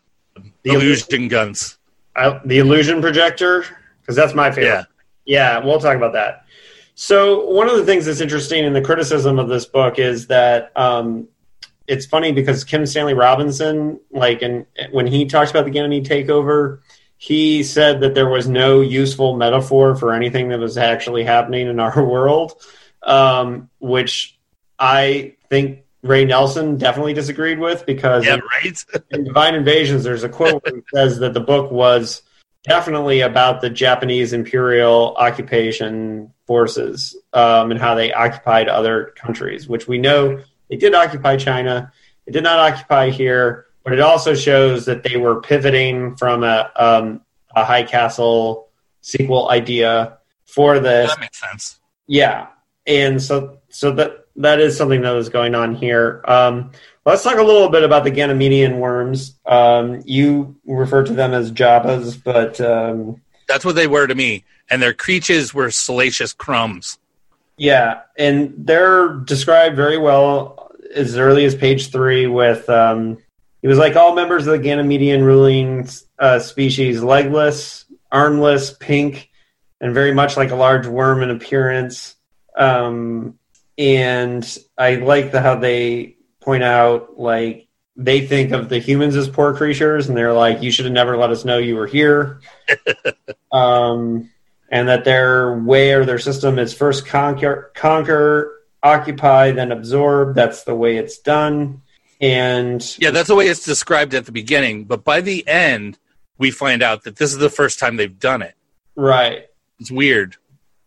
the illusion, illusion guns. I, the illusion projector, because that's my favorite. Yeah. yeah, we'll talk about that. So one of the things that's interesting in the criticism of this book is that um, it's funny because Kim Stanley Robinson, like in, when he talks about the Ganymede Takeover, he said that there was no useful metaphor for anything that was actually happening in our world, um, which I think Ray Nelson definitely disagreed with because yeah, right? in Divine Invasions, there's a quote that says that the book was definitely about the Japanese imperial occupation forces um, and how they occupied other countries, which we know they did occupy China. They did not occupy here. But it also shows that they were pivoting from a um, a High Castle sequel idea for this. That makes sense. Yeah, and so so that that is something that was going on here. Um, let's talk a little bit about the Ganymedean worms. Um, you refer to them as Jabbas, but um, that's what they were to me. And their creatures were salacious crumbs. Yeah, and they're described very well as early as page three with. Um, He was like all members of the Ganymedean ruling uh, species, legless, armless, pink, and very much like a large worm in appearance. Um, and I like the, how they point out, like, they think of the humans as poor creatures, and they're like, you should have never let us know you were here. um, and that their way or their system is first conquer, conquer, occupy, then absorb. That's the way it's done. And yeah, that's the way it's described at the beginning, but by the end, we find out that this is the first time they've done it. Right. It's weird.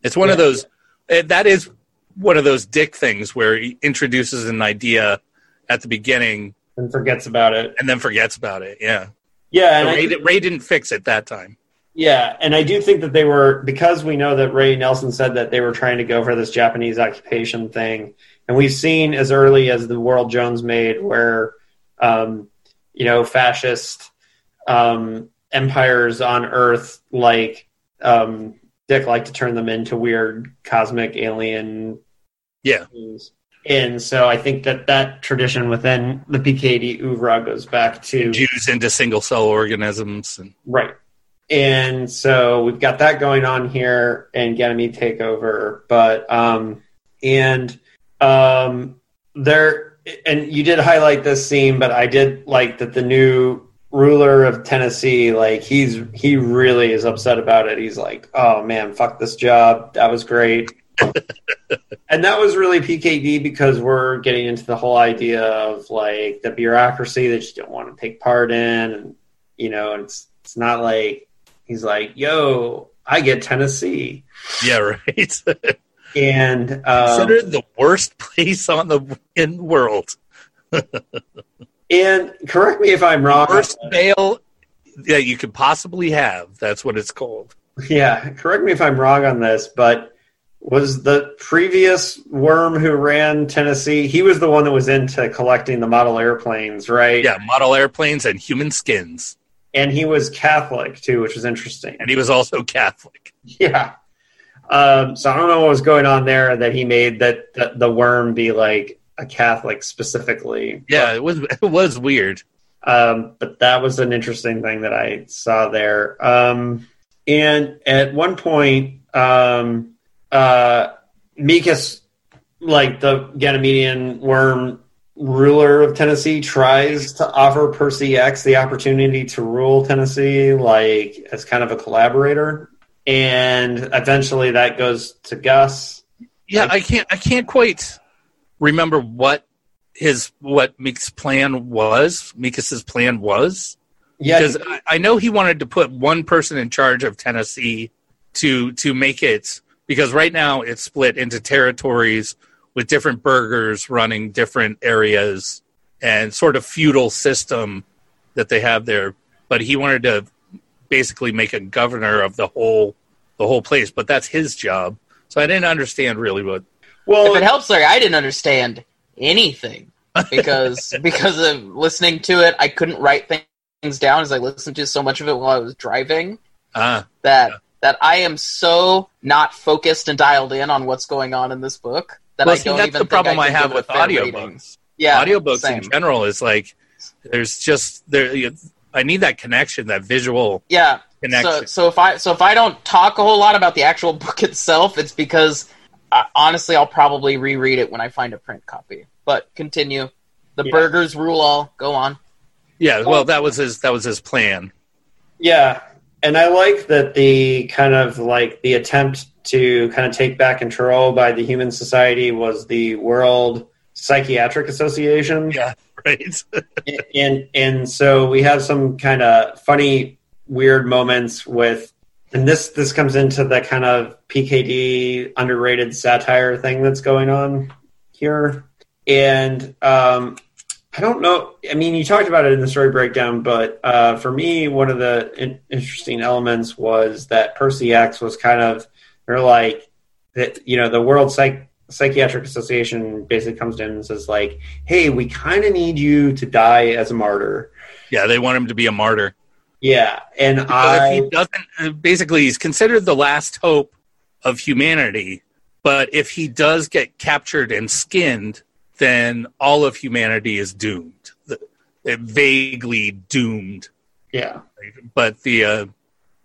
It's one yeah. of those, that is one of those Dick things where he introduces an idea at the beginning. And forgets about it. And then forgets about it, yeah. Yeah. And so Ray, I, Ray didn't fix it that time. Yeah, and I do think that they were, because we know that Ray Nelson said that they were trying to go for this Japanese occupation thing. And we've seen as early as the world Jones made where, um, you know, fascist um, empires on Earth, like um, Dick liked to turn them into weird cosmic alien yeah. things. And so I think that that tradition within the P K D oeuvre goes back to... Jews into single-cell organisms. And- right. And so we've got that going on here in Ganymede Takeover. But, um, and... Um, there, and you did highlight this scene, but I did like that the new ruler of Tennessee, like he's, he really is upset about it. He's like, oh man, fuck this job. That was great. And that was really P K D because we're getting into the whole idea of like the bureaucracy that you don't want to take part in. And, you know, it's, it's not like he's like, yo, I get Tennessee. Yeah, right. And um, considered the worst place on the in the world. And correct me if I'm wrong. The worst mail that you could possibly have. That's what it's called. Yeah, correct me if I'm wrong on this, but was the previous worm who ran Tennessee, he was the one that was into collecting the model airplanes, right? Yeah, model airplanes and human skins. And he was Catholic, too, which was interesting. And he was also Catholic. Yeah. Um, so I don't know what was going on there that he made that, that the worm be like a Catholic specifically. Yeah, but it was it was weird. Um, but that was an interesting thing that I saw there. Um, and at one point, um, uh, Mekkis, like the Ganymedean worm ruler of Tennessee, tries to offer Percy X the opportunity to rule Tennessee, like as kind of a collaborator. And eventually that goes to Gus. Yeah, like, I can't I can't quite remember what his what Mekkis' plan was. Mekkis' plan was. Yeah. Because I, I know he wanted to put one person in charge of Tennessee to to make it, because right now it's split into territories with different burghers running different areas and sort of feudal system that they have there. But he wanted to basically make a governor of the whole the whole place, but that's his job. So I didn't understand really what. Well, if it helps, Larry, I didn't understand anything because because of listening to it, I couldn't write things down as I listened to so much of it while I was driving. Ah, that yeah. that I am so not focused and dialed in on what's going on in this book. That well, I see, don't that's even the problem I, I have with audiobooks. Yeah, audiobooks same. In general is like there's just there. You know, I need that connection, that visual. Yeah. Connection. So, so if I so if I don't talk a whole lot about the actual book itself, it's because uh, honestly, I'll probably reread it when I find a print copy. But continue. The yeah. burgers rule all. Go on. Yeah. Well, that was his. That was his plan. Yeah. And I like that the kind of like the attempt to kind of take back control by the human society was the World Psychiatric Association. Yeah, right. and and so we have some kind of funny, weird moments with, and this this comes into the kind of P K D underrated satire thing that's going on here. And um, I don't know. I mean, you talked about it in the story breakdown, but uh, for me, one of the in- interesting elements was that Percy X was kind of, they're like, that you know, the World Psych Psychiatric Association basically comes in and says like, hey, we kind of need you to die as a martyr. Yeah, they want him to be a martyr. Yeah, and because I... if he doesn't, basically, he's considered the last hope of humanity, but if he does get captured and skinned, then all of humanity is doomed. It vaguely doomed. Yeah. But the uh,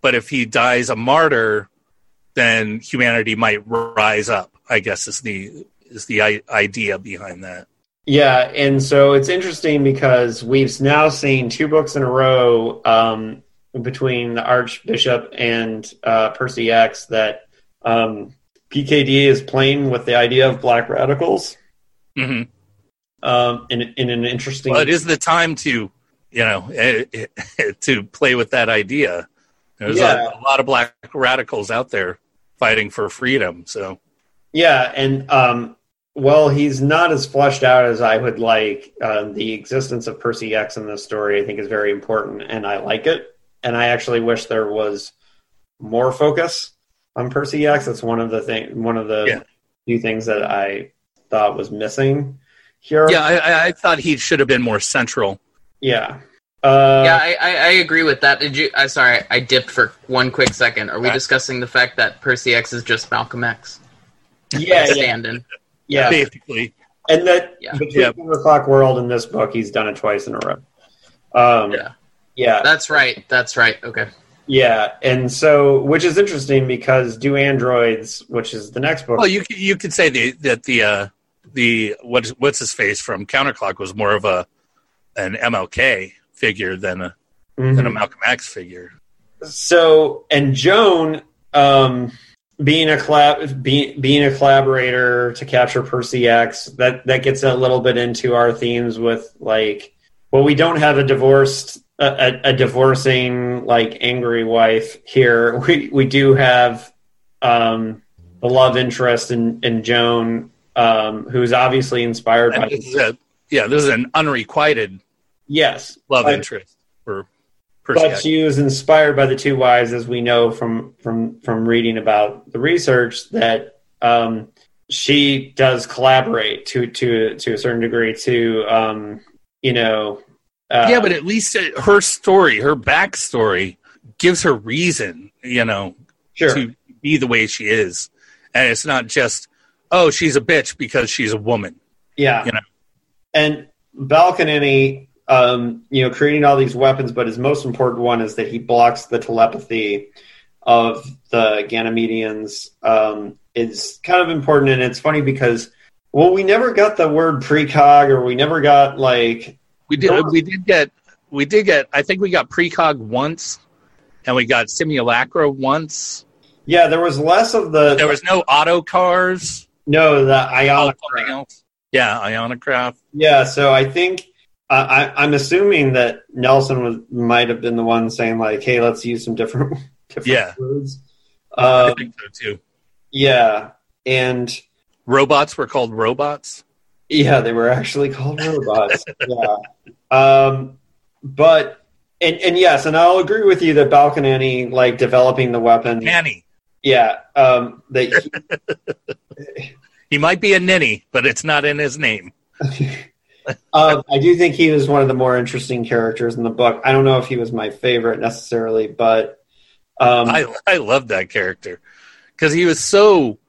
but if he dies a martyr, then humanity might rise up, I guess is the is the idea behind that. Yeah, and so it's interesting because we've now seen two books in a row um, between the Archbishop and uh, Percy X that um, P K D is playing with the idea of black radicals. Mm-hmm. Um, in in an interesting. Well, it is the time to you know it, it, to play with that idea. There's yeah. a, a lot of black radicals out there fighting for freedom. So, yeah, and um, well, he's not as fleshed out as I would like. Uh, the existence of Percy X in this story, I think, is very important, and I like it. And I actually wish there was more focus on Percy X. That's one of the thing, one of the yeah. few things that I thought was missing here. Yeah, I, I thought he should have been more central. Yeah. Uh, yeah, I, I, I agree with that. Did you? I sorry, I dipped for one quick second. Are we discussing the fact that Percy X is just Malcolm X? Yeah, stand-in. Yeah, basically. And that yeah. between yeah. the clock world and this book, he's done it twice in a row. Um, yeah, yeah, that's right. That's right. Okay. Yeah, and so which is interesting because Do Androids, which is the next book. Well, you you could say the, that the uh, the what what's his face from Counterclock was more of a an M L K figure than a mm-hmm. than a Malcolm X figure. So and Joan um, being a collab being being a collaborator to capture Percy X, that that gets a little bit into our themes with like Well, we don't have a divorced, a, a divorcing, like, angry wife here. We we do have um, the love interest in, in Joan, um, who's obviously inspired and by... This is a, yeah, this is an unrequited yes, love but, interest for Percy But X. She was inspired by the two wives, as we know from, from, from reading about the research, that um, she does collaborate to, to, to a certain degree to... Um, You know, uh, yeah, but at least her story, her backstory, gives her reason, you know, sure. to be the way she is, and it's not just, oh, she's a bitch because she's a woman. Yeah, you know, and Balkani, um, you know, creating all these weapons, but his most important one is that he blocks the telepathy of the Ganymedians. Um, is kind of important, and it's funny because. Well, we never got the word precog, or we never got like we did. No. We did get. We did get. I think we got precog once, and we got simulacra once. Yeah, there was less of the. There was no auto cars. No, the ionocraft. Yeah, ionocraft. Yeah, so I think uh, I, I'm assuming that Nelson was might have been the one saying like, "Hey, let's use some different different yeah. words." Um, I think so too. Yeah, and. Robots were called robots? Yeah, they were actually called robots. yeah. Um, but, and, and yes, and I'll agree with you that Balkani, like, developing the weapon. Nanny. Yeah. Um, that he, he might be a ninny, but it's not in his name. um, I do think he was one of the more interesting characters in the book. I don't know if he was my favorite necessarily, but... Um, I, I loved that character. Because he was so...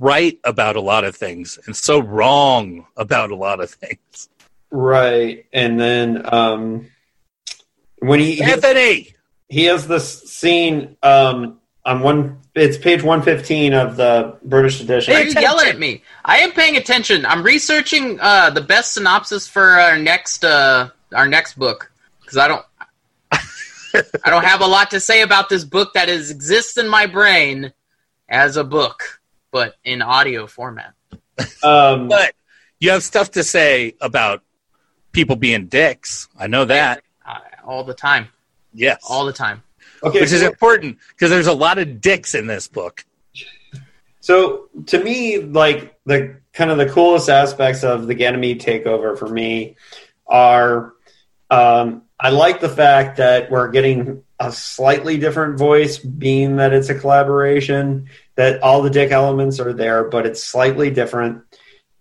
right about a lot of things and so wrong about a lot of things. Right. And then um, when he Anthony he has this scene um, on one it's page one fifteen of the British edition. Hey, you're yelling at me. I am paying attention. I'm researching uh, the best synopsis for our next uh, our next book because I don't I don't have a lot to say about this book that is exists in my brain as a book. But in audio format. Um, but you have stuff to say about people being dicks. I know that. All the time. Yes. All the time. Okay, Which so, is important because there's a lot of dicks in this book. So to me, like the kind of the coolest aspects of the Ganymede Takeover for me are um, I like the fact that we're getting a slightly different voice, being that it's a collaboration, that all the dick elements are there, but it's slightly different.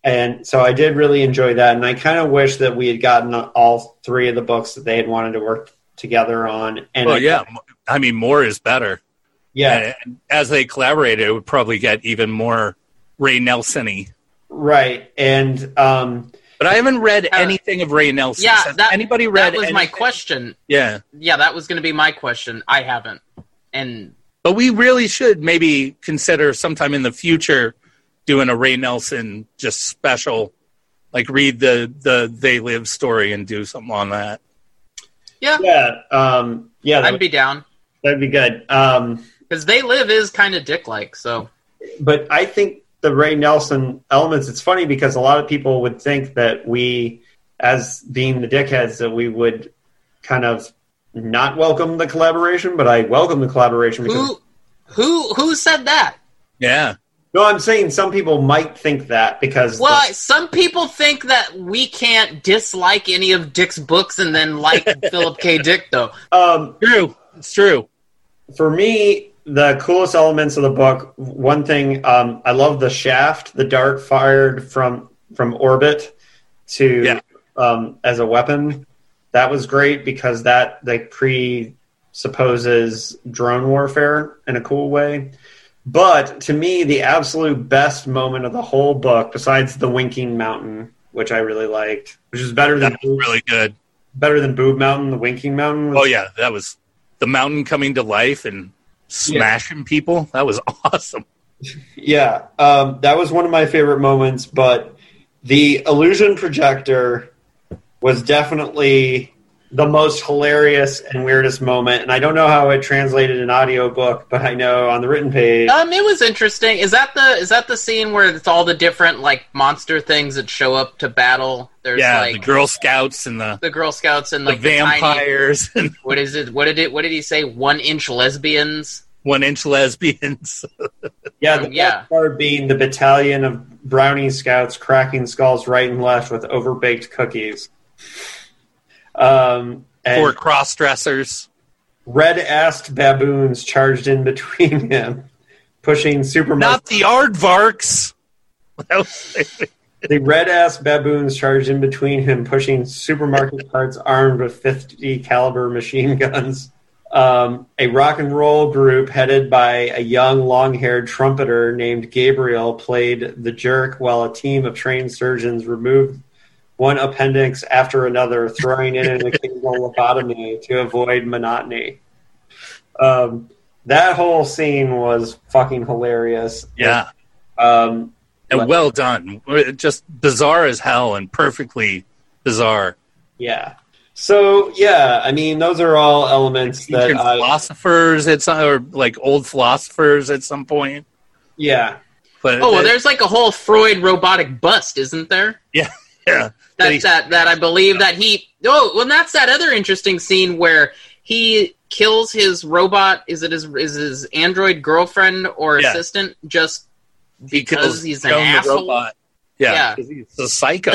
And so I did really enjoy that. And I kind of wish that we had gotten all three of the books that they had wanted to work together on. And well, yeah. I mean, more is better. Yeah. And as they collaborated, it would probably get even more Ray Nelson-y. Right. And, um, but I haven't read anything uh, of Ray Nelson. Yeah, Has that, anybody read? That was anything? my question. Yeah, yeah, that was going to be my question. I haven't, and but we really should maybe consider sometime in the future doing a Ray Nelson just special, like read the the They Live story and do something on that. Yeah, yeah, um, yeah. I'd would, be down. That'd be good because um, They Live is kind of dick like. So, but I think. The Ray Nelson elements, it's funny because a lot of people would think that we, as being the dickheads, that we would kind of not welcome the collaboration, but I welcome the collaboration. Because who, who, who said that? Yeah. No, I'm saying some people might think that because... Well, the- some people think that we can't dislike any of Dick's books and then like Philip K. Dick, though. Um, true. It's true. For me... The coolest elements of the book. One thing, um, I love the shaft, the dart fired from from orbit to yeah. um, as a weapon. That was great because that like presupposes drone warfare in a cool way. But to me, the absolute best moment of the whole book, besides the Winking Mountain, which I really liked, which is better that than was really good, better than Boob Mountain. The Winking Mountain. Was, oh yeah, that was the mountain coming to life and. Smashing yeah. people. That was awesome. Yeah. Um, that was one of my favorite moments, but the illusion projector was definitely the most hilarious and weirdest moment. And I don't know how it translated in audiobook, but I know on the written page. Um, it was interesting. Is that the is that the scene where it's all the different like monster things that show up to battle? There's yeah, like the Girl Scouts and the the Girl Scouts and like the, the vampires. Tiny, and what is it? What did it? What did he say? One inch lesbians. One inch lesbians. yeah, the yeah. best part being the battalion of brownie scouts cracking skulls right and left with overbaked cookies. Um, Four cross-dressers. Red-assed baboons charged in between him, pushing super... Not the aardvarks! The red-assed baboons charged in between him, pushing supermarket carts armed with fifty caliber machine guns. Um, a rock and roll group headed by a young, long-haired trumpeter named Gabriel played the jerk while a team of trained surgeons removed one appendix after another, throwing in an occasional lobotomy to avoid monotony. Um, that whole scene was fucking hilarious. Yeah. Um, and but, well done. Just bizarre as hell and perfectly bizarre. Yeah. So, yeah, I mean, those are all elements that I... Philosophers at some, or like old philosophers at some point. Yeah. But oh, well, it, there's like a whole Freud robotic bust, isn't there? Yeah. Yeah, that's he, that, that I believe yeah. that he... Oh, well, that's that other interesting scene where he kills his robot. Is it his, is his android girlfriend or yeah. assistant just because he he's an asshole? Robot. Yeah, because yeah. he's a psycho.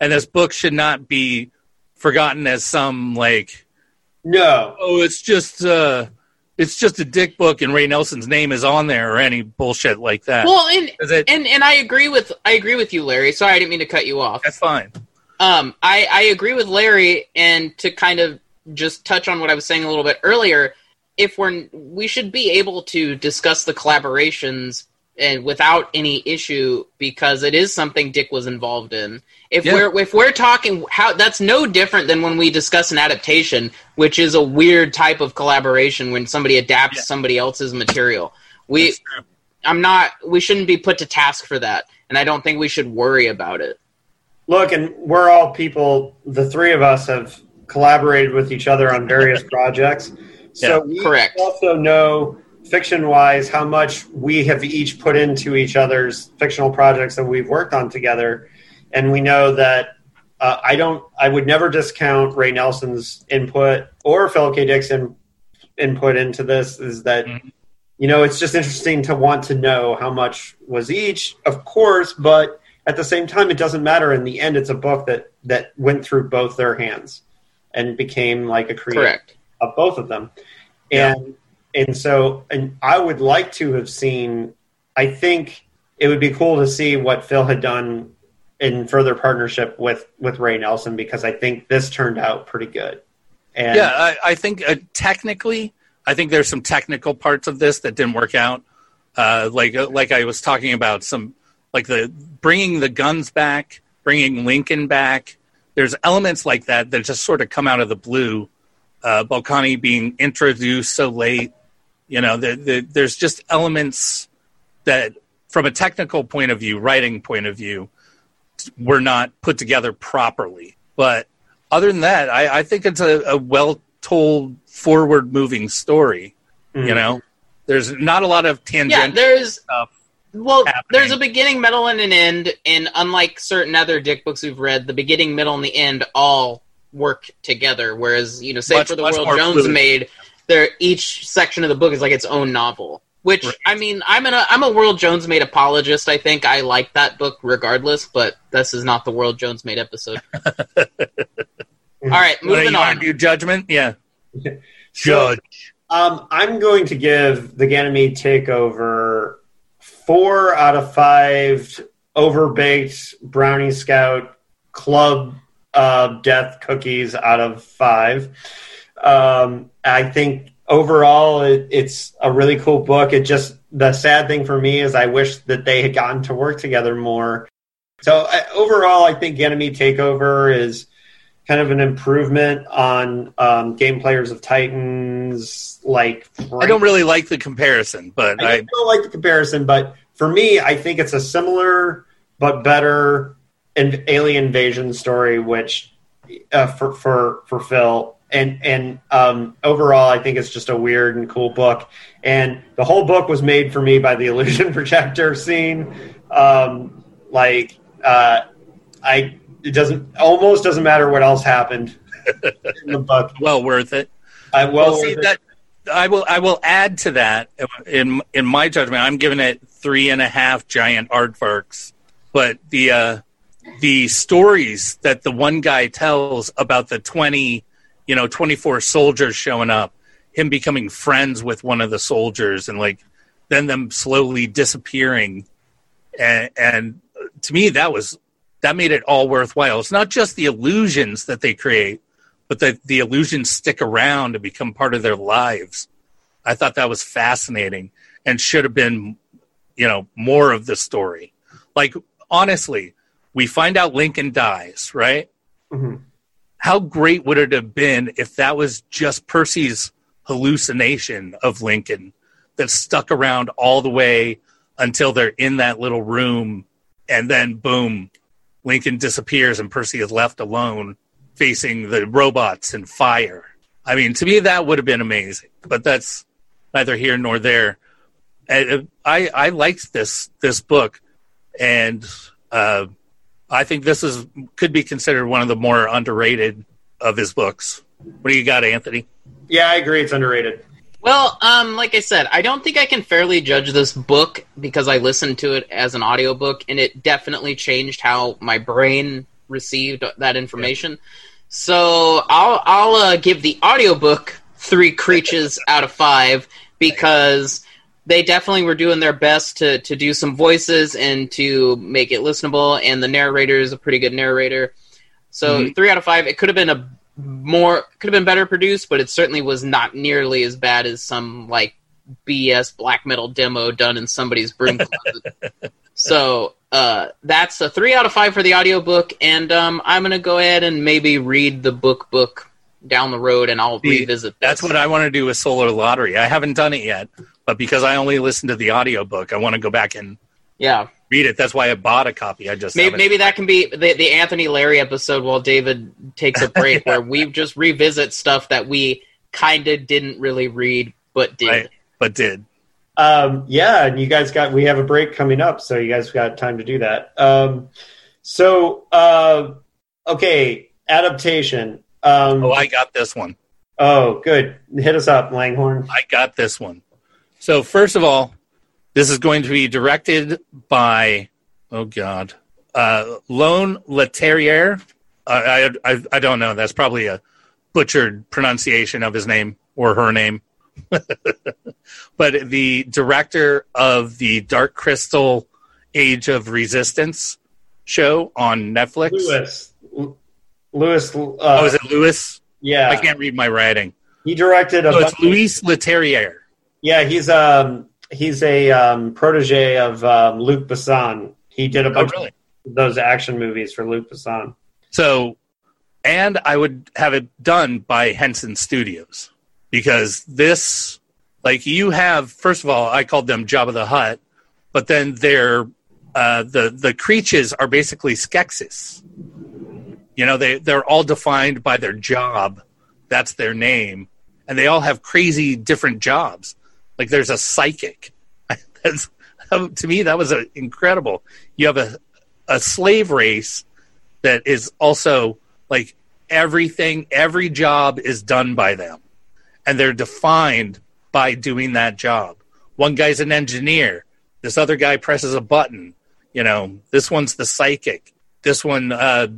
And this book should not be forgotten as some, like... No. Oh, it's just... Uh, It's just a dick book, and Ray Nelson's name is on there, or any bullshit like that. Well, and it, and, and I agree with I agree with you, Larry. Sorry, I didn't mean to cut you off. That's fine. Um, I, I agree with Larry, and to kind of just touch on what I was saying a little bit earlier, if we're we should be able to discuss the collaborations and without any issue, because it is something Dick was involved in. If yeah. we're if we're talking how that's no different than when we discuss an adaptation, which is a weird type of collaboration when somebody adapts yeah. somebody else's material. We I'm not we shouldn't be put to task for that, and I don't think we should worry about it. Look, and we're all people, the three of us have collaborated with each other on various projects. So yeah, we correct. also know fiction-wise, how much we have each put into each other's fictional projects that we've worked on together, and we know that uh, I don't. I would never discount Ray Nelson's input or Philip K. Dick's in, input into this. Is that mm-hmm. you know it's just interesting to want to know how much was each, of course, but at the same time, it doesn't matter. In the end, it's a book that that went through both their hands and became like a creation Correct. of both of them, and. Yeah. And so and I would like to have seen, I think it would be cool to see what Phil had done in further partnership with, with Ray Nelson, because I think this turned out pretty good. And yeah, I, I think uh, technically, I think there's some technical parts of this that didn't work out. Uh, like like I was talking about, some like the bringing the guns back, bringing Lincoln back. There's elements like that that just sort of come out of the blue. Uh, Balkani being introduced so late. You know, the, the, there's just elements that, from a technical point of view, writing point of view, were not put together properly. But other than that, I, I think it's a, a well-told, forward-moving story. Mm-hmm. You know, there's not a lot of tangential yeah, there's, stuff. Well, happening. There's a beginning, middle, and an end, and unlike certain other Dick books we've read, the beginning, middle, and the end all work together. Whereas, you know, say much, for the world Jones fluid. made. They're, each section of the book is like its own novel, which, right. I mean, I'm an, I'm a World Jones Made apologist. I think I like that book regardless, but this is not the World Jones Made episode. All right, moving well, you on. Do judgment? Yeah. Judge. So, um, I'm going to give The Ganymede Takeover four out of five overbaked Brownie Scout Club uh, death cookies out of five. Um, I think overall it, it's a really cool book. It just, the sad thing for me is I wish that they had gotten to work together more. So I, overall, I think Ganymede Takeover is kind of an improvement on um, Game Players of Titans. Like right? I don't really like the comparison, but I, I don't like the comparison. But for me, I think it's a similar but better in, alien invasion story, which uh, for, for, for Phil. And, and um, overall, I think it's just a weird and cool book. And the whole book was made for me by the illusion projector scene. Um, like, uh, I, it doesn't, almost doesn't matter what else happened in the book. Well worth it. I well, well see, worth that, it. I will, I will add to that. In, in my judgment, I'm giving it three and a half giant aardvarks. But the, uh, the stories that the one guy tells about the twenty you know, twenty-four soldiers showing up, him becoming friends with one of the soldiers, and like then them slowly disappearing. And, and to me, that was, that made it all worthwhile. It's not just the illusions that they create, but that the illusions stick around and become part of their lives. I thought that was fascinating and should have been, you know, more of the story. Like, honestly, we find out Lincoln dies, right? Mm-hmm. How great would it have been if that was just Percy's hallucination of Lincoln that stuck around all the way until they're in that little room, and then boom, Lincoln disappears and Percy is left alone facing the robots and fire. I mean, to me, that would have been amazing, but that's neither here nor there. I, I liked this, this book, and, uh, I think this is could be considered one of the more underrated of his books. What do you got, Anthony? Yeah, I agree. It's underrated. Well, um, like I said, I don't think I can fairly judge this book because I listened to it as an audiobook, and it definitely changed how my brain received that information. Yeah. So I'll, I'll uh, give the audiobook three creatures out of five because they definitely were doing their best to, to do some voices and to make it listenable, and the narrator is a pretty good narrator. So mm-hmm. three out of five. It could have been a more could have been better produced, but it certainly was not nearly as bad as some like B S black metal demo done in somebody's broom closet. So uh, that's a three out of five for the audiobook, and um, I'm gonna go ahead and maybe read the book book down the road, and I'll See, revisit this. That's what I want to do with Solar Lottery. I haven't done it yet. But because I only listened to the audiobook, I want to go back and yeah. read it. That's why I bought a copy. I just Maybe, maybe that can be the, the Anthony Larry episode while David takes a break yeah. where we just revisit stuff that we kind of didn't really read but did. Right. But did. Um, yeah, and you guys got – we have a break coming up, so you guys got time to do that. Um, so, uh, okay, adaptation. Um, oh, I got this one. Oh, good. Hit us up, Langhorn. I got this one. So first of all, this is going to be directed by, oh God, uh, Louis Leterrier. I, I, I I don't know. That's probably a butchered pronunciation of his name or her name. But the director of the Dark Crystal Age of Resistance show on Netflix. Louis. Louis. Uh, oh, is it Louis? Yeah. I can't read my writing. He directed a... So it's Louis Leterrier. Yeah, he's um he's a um, protege of um, Luc Besson. He did a bunch oh, really? of those action movies for Luc Besson. So, and I would have it done by Henson Studios because this, like you have, first of all, I called them Jabba the Hutt, but then they're uh, the the creatures are basically Skeksis. You know, they they're all defined by their job. That's their name, and they all have crazy different jobs. Like there's a psychic. That's, to me, that was a, incredible. You have a a slave race that is also like everything, every job is done by them. And they're defined by doing that job. One guy's an engineer. This other guy presses a button. You know, this one's the psychic. This one uh,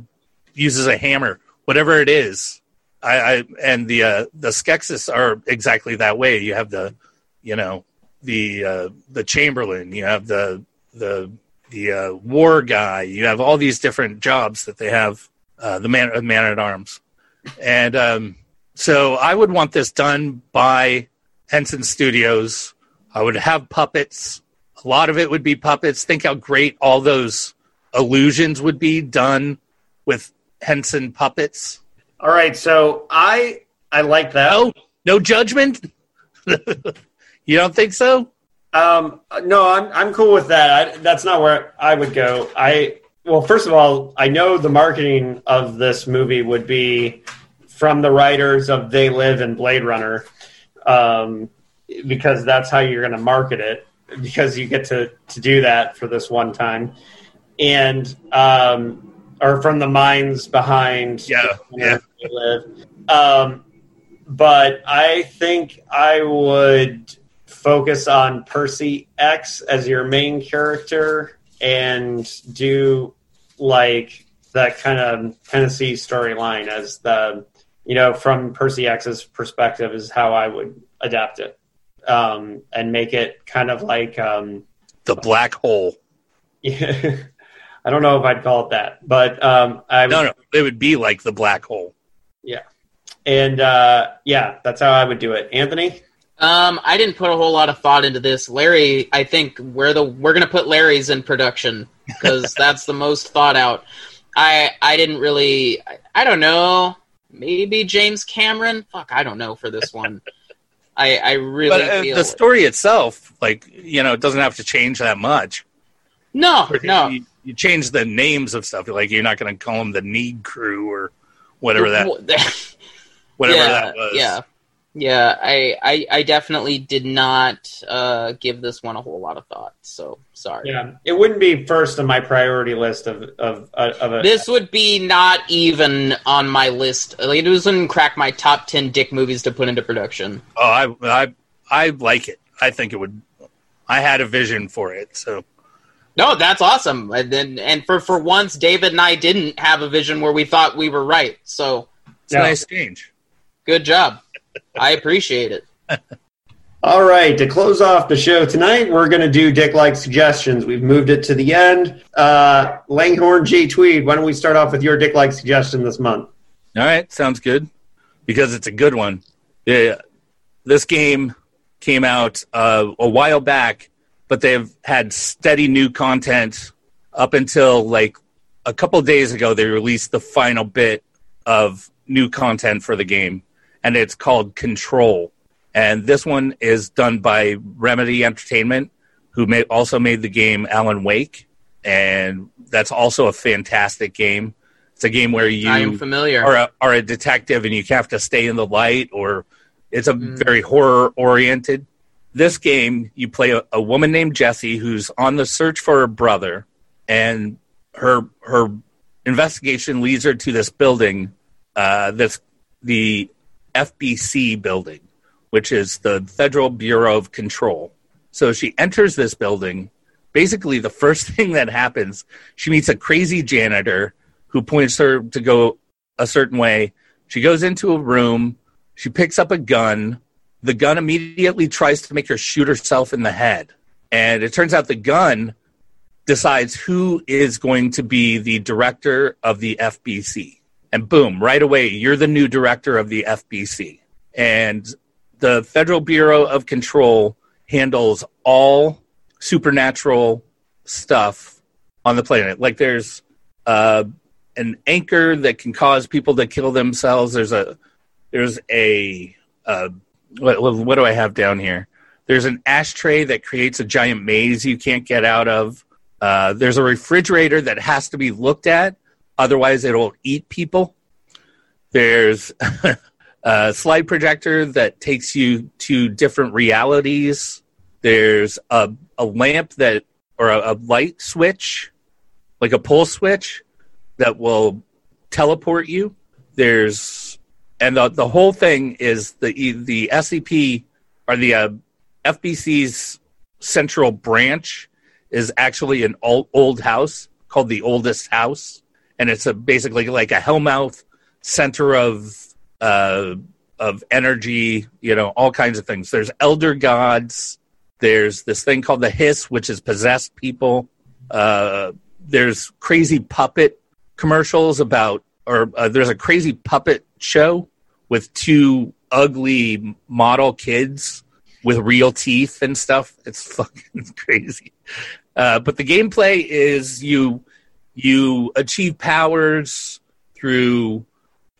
uses a hammer, whatever it is. I, I And the, uh, the Skeksis are exactly that way. You have the... You know, the uh, the Chamberlain, you have the the the uh, war guy, you have all these different jobs that they have, uh, the man, man at arms. And um, so I would want this done by Henson Studios. I would have puppets. A lot of it would be puppets. Think how great all those illusions would be done with Henson puppets. All right, so I I like that. Oh, no judgment? You don't think so? Um, no, I'm I'm cool with that. I, that's not where I would go. I Well, first of all, I know the marketing of this movie would be from the writers of They Live and Blade Runner, um, because that's how you're going to market it, because you get to, to do that for this one time. And, um, or from the minds behind yeah, yeah. They Live. Um, but I think I would focus on Percy X as your main character and do like that kind of Tennessee storyline as the, you know, from Percy X's perspective is how I would adapt it. Um, and make it kind of like um, the black hole. Yeah, I don't know if I'd call it that, but um, I would, no, no, it would be like the black hole. Yeah, and uh, yeah, that's how I would do it. Anthony, um, I didn't put a whole lot of thought into this. Larry, I think we're the we're gonna put Larry's in production because that's the most thought out. I I didn't really. I, I don't know. Maybe James Cameron. Fuck, I don't know for this one. I, I really but, uh, feel the story it. itself, like, you know, it doesn't have to change that much. No, or no. You, you change the names of stuff. Like, you're not going to call them the Need Crew or whatever that whatever yeah, that was. Yeah, yeah. I, I, I definitely did not uh, give this one a whole lot of thought, so sorry. Yeah, it wouldn't be first on my priority list of of, of a... This would be not even on my list. Like, it doesn't crack my top ten Dick movies to put into production. Oh, I, I, I like it. I think it would... I had a vision for it, so... No, that's awesome. And then, and for, for once, David and I didn't have a vision where we thought we were right, so... It's a nice change. Good job. I appreciate it. All right, to close off the show tonight, we're going to do Dick-like suggestions. We've moved it to the end. Uh, Langhorne G. Tweed, why don't we start off with your Dick-like suggestion this month? All right, sounds good, because it's a good one. Yeah, this game came out uh, a while back, but they've had steady new content up until, like, a couple days ago they released the final bit of new content for the game, and it's called Control. And this one is done by Remedy Entertainment, who made, also made the game Alan Wake. And that's also a fantastic game. It's a game where you I am familiar. Are, a, are a detective and you have to stay in the light, or it's a mm. very horror-oriented. This game, you play a, a woman named Jessie who's on the search for her brother, and her her investigation leads her to this building, uh, that's the F B C building, which is the Federal Bureau of Control. So she enters this building. Basically, the first thing that happens, she meets a crazy janitor who points her to go a certain way. She goes into a room. She picks up a gun. The gun immediately tries to make her shoot herself in the head. And it turns out the gun decides who is going to be the director of the F B C. And boom, right away, you're the new director of the F B C. And the Federal Bureau of Control handles all supernatural stuff on the planet. Like, there's uh, an anchor that can cause people to kill themselves. There's a, there's a, uh, what, what do I have down here? There's an ashtray that creates a giant maze you can't get out of. Uh, there's a refrigerator that has to be looked at, otherwise it'll eat people. There's... A uh, slide projector that takes you to different realities. There's a, a lamp that, or a, a light switch, like a pull switch, that will teleport you. There's, and the, the whole thing is the the S C P, or the uh, F B C's central branch is actually an old, old house called the Oldest House. And it's a, basically like a hellmouth center of... Uh, of energy, you know, all kinds of things. There's elder gods. There's this thing called the Hiss, which is possessed people. Uh, there's crazy puppet commercials about, or uh, there's a crazy puppet show with two ugly model kids with real teeth and stuff. It's fucking crazy. Uh, but the gameplay is you you achieve powers through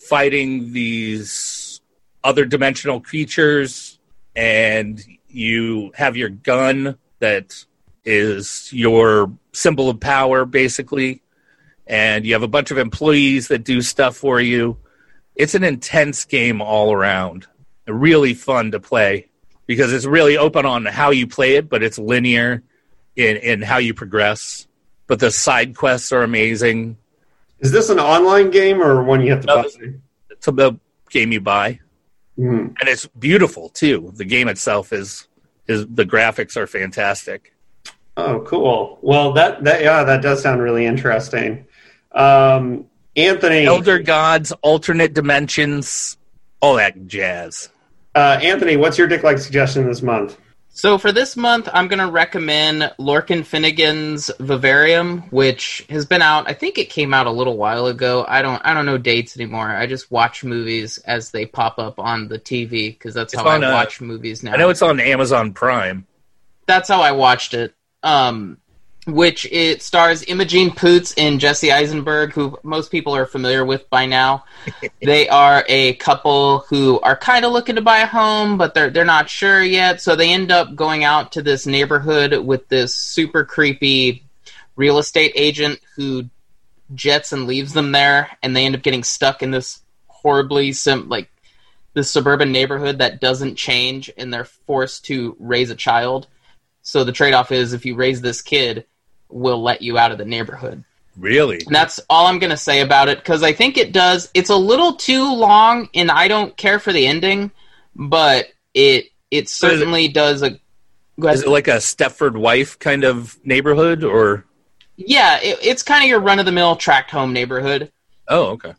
fighting these other dimensional creatures, and you have your gun that is your symbol of power, basically. and you have a bunch of employees that do stuff for you. It's an intense game all around. Really fun to play because it's really open on how you play it, but it's linear in, in how you progress. But the side quests are amazing. Is this an online game or one you have to no, buy? It's a game you buy. Mm. And it's beautiful, too. The game itself is, is the graphics are fantastic. Oh, cool. Well, that, that yeah, that does sound really interesting. Um, Anthony. Elder Gods, Alternate Dimensions, all that jazz. Uh, Anthony, what's your dick-like suggestion this month? So for this month, I'm going to recommend Lorcan Finnegan's Vivarium, which has been out. I think it came out a little while ago. I don't I don't know dates anymore. I just watch movies as they pop up on the T V, because that's it's how on, I watch uh, movies now. I know it's on Amazon Prime. That's how I watched it. Um, which it stars Imogene Poots and Jesse Eisenberg, who most people are familiar with by now. They are a couple who are kind of looking to buy a home, but they're they're not sure yet. So they end up going out to this neighborhood with this super creepy real estate agent who jets and leaves them there, and they end up getting stuck in this horribly sim- like this suburban neighborhood that doesn't change, and they're forced to raise a child. So the trade-off is, if you raise this kid, we'll let you out of the neighborhood. Really? And that's all I'm going to say about it, because I think it does. It's a little too long, and I don't care for the ending, but it it certainly it, does a... Go ahead. Is it like a Stepford Wife kind of neighborhood, or...? Yeah, it, it's kind of your run-of-the-mill tract home neighborhood. Oh, okay.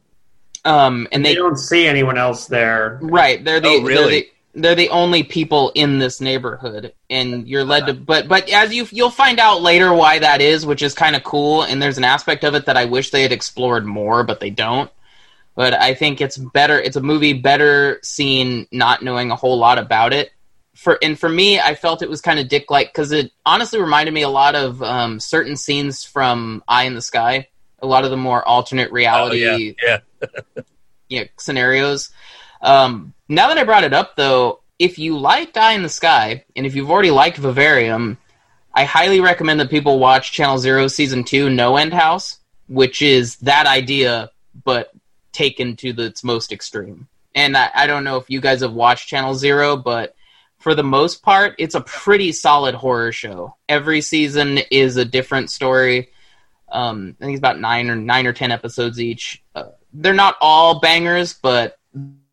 Um, and they, they don't see anyone else there. Right. They're the, oh, really? They're the, They're the only people in this neighborhood, and you're led to. But but as you you'll find out later why that is, which is kind of cool. And there's an aspect of it that I wish they had explored more, but they don't. But I think it's better. It's a movie better seen not knowing a whole lot about it. For and for me, I felt it was kind of Dick-like because it honestly reminded me a lot of um, certain scenes from Eye in the Sky. A lot of the more alternate reality, oh, yeah, yeah. you know, scenarios. Um, now that I brought it up, though, if you liked Eye in the Sky, and if you've already liked Vivarium, I highly recommend that people watch Channel Zero Season two, No End House, which is that idea, but taken to the, its most extreme. And I, I don't know if you guys have watched Channel Zero, but for the most part, it's a pretty solid horror show. Every season is a different story. Um, I think it's about nine or nine or ten episodes each. Uh, they're not all bangers, but...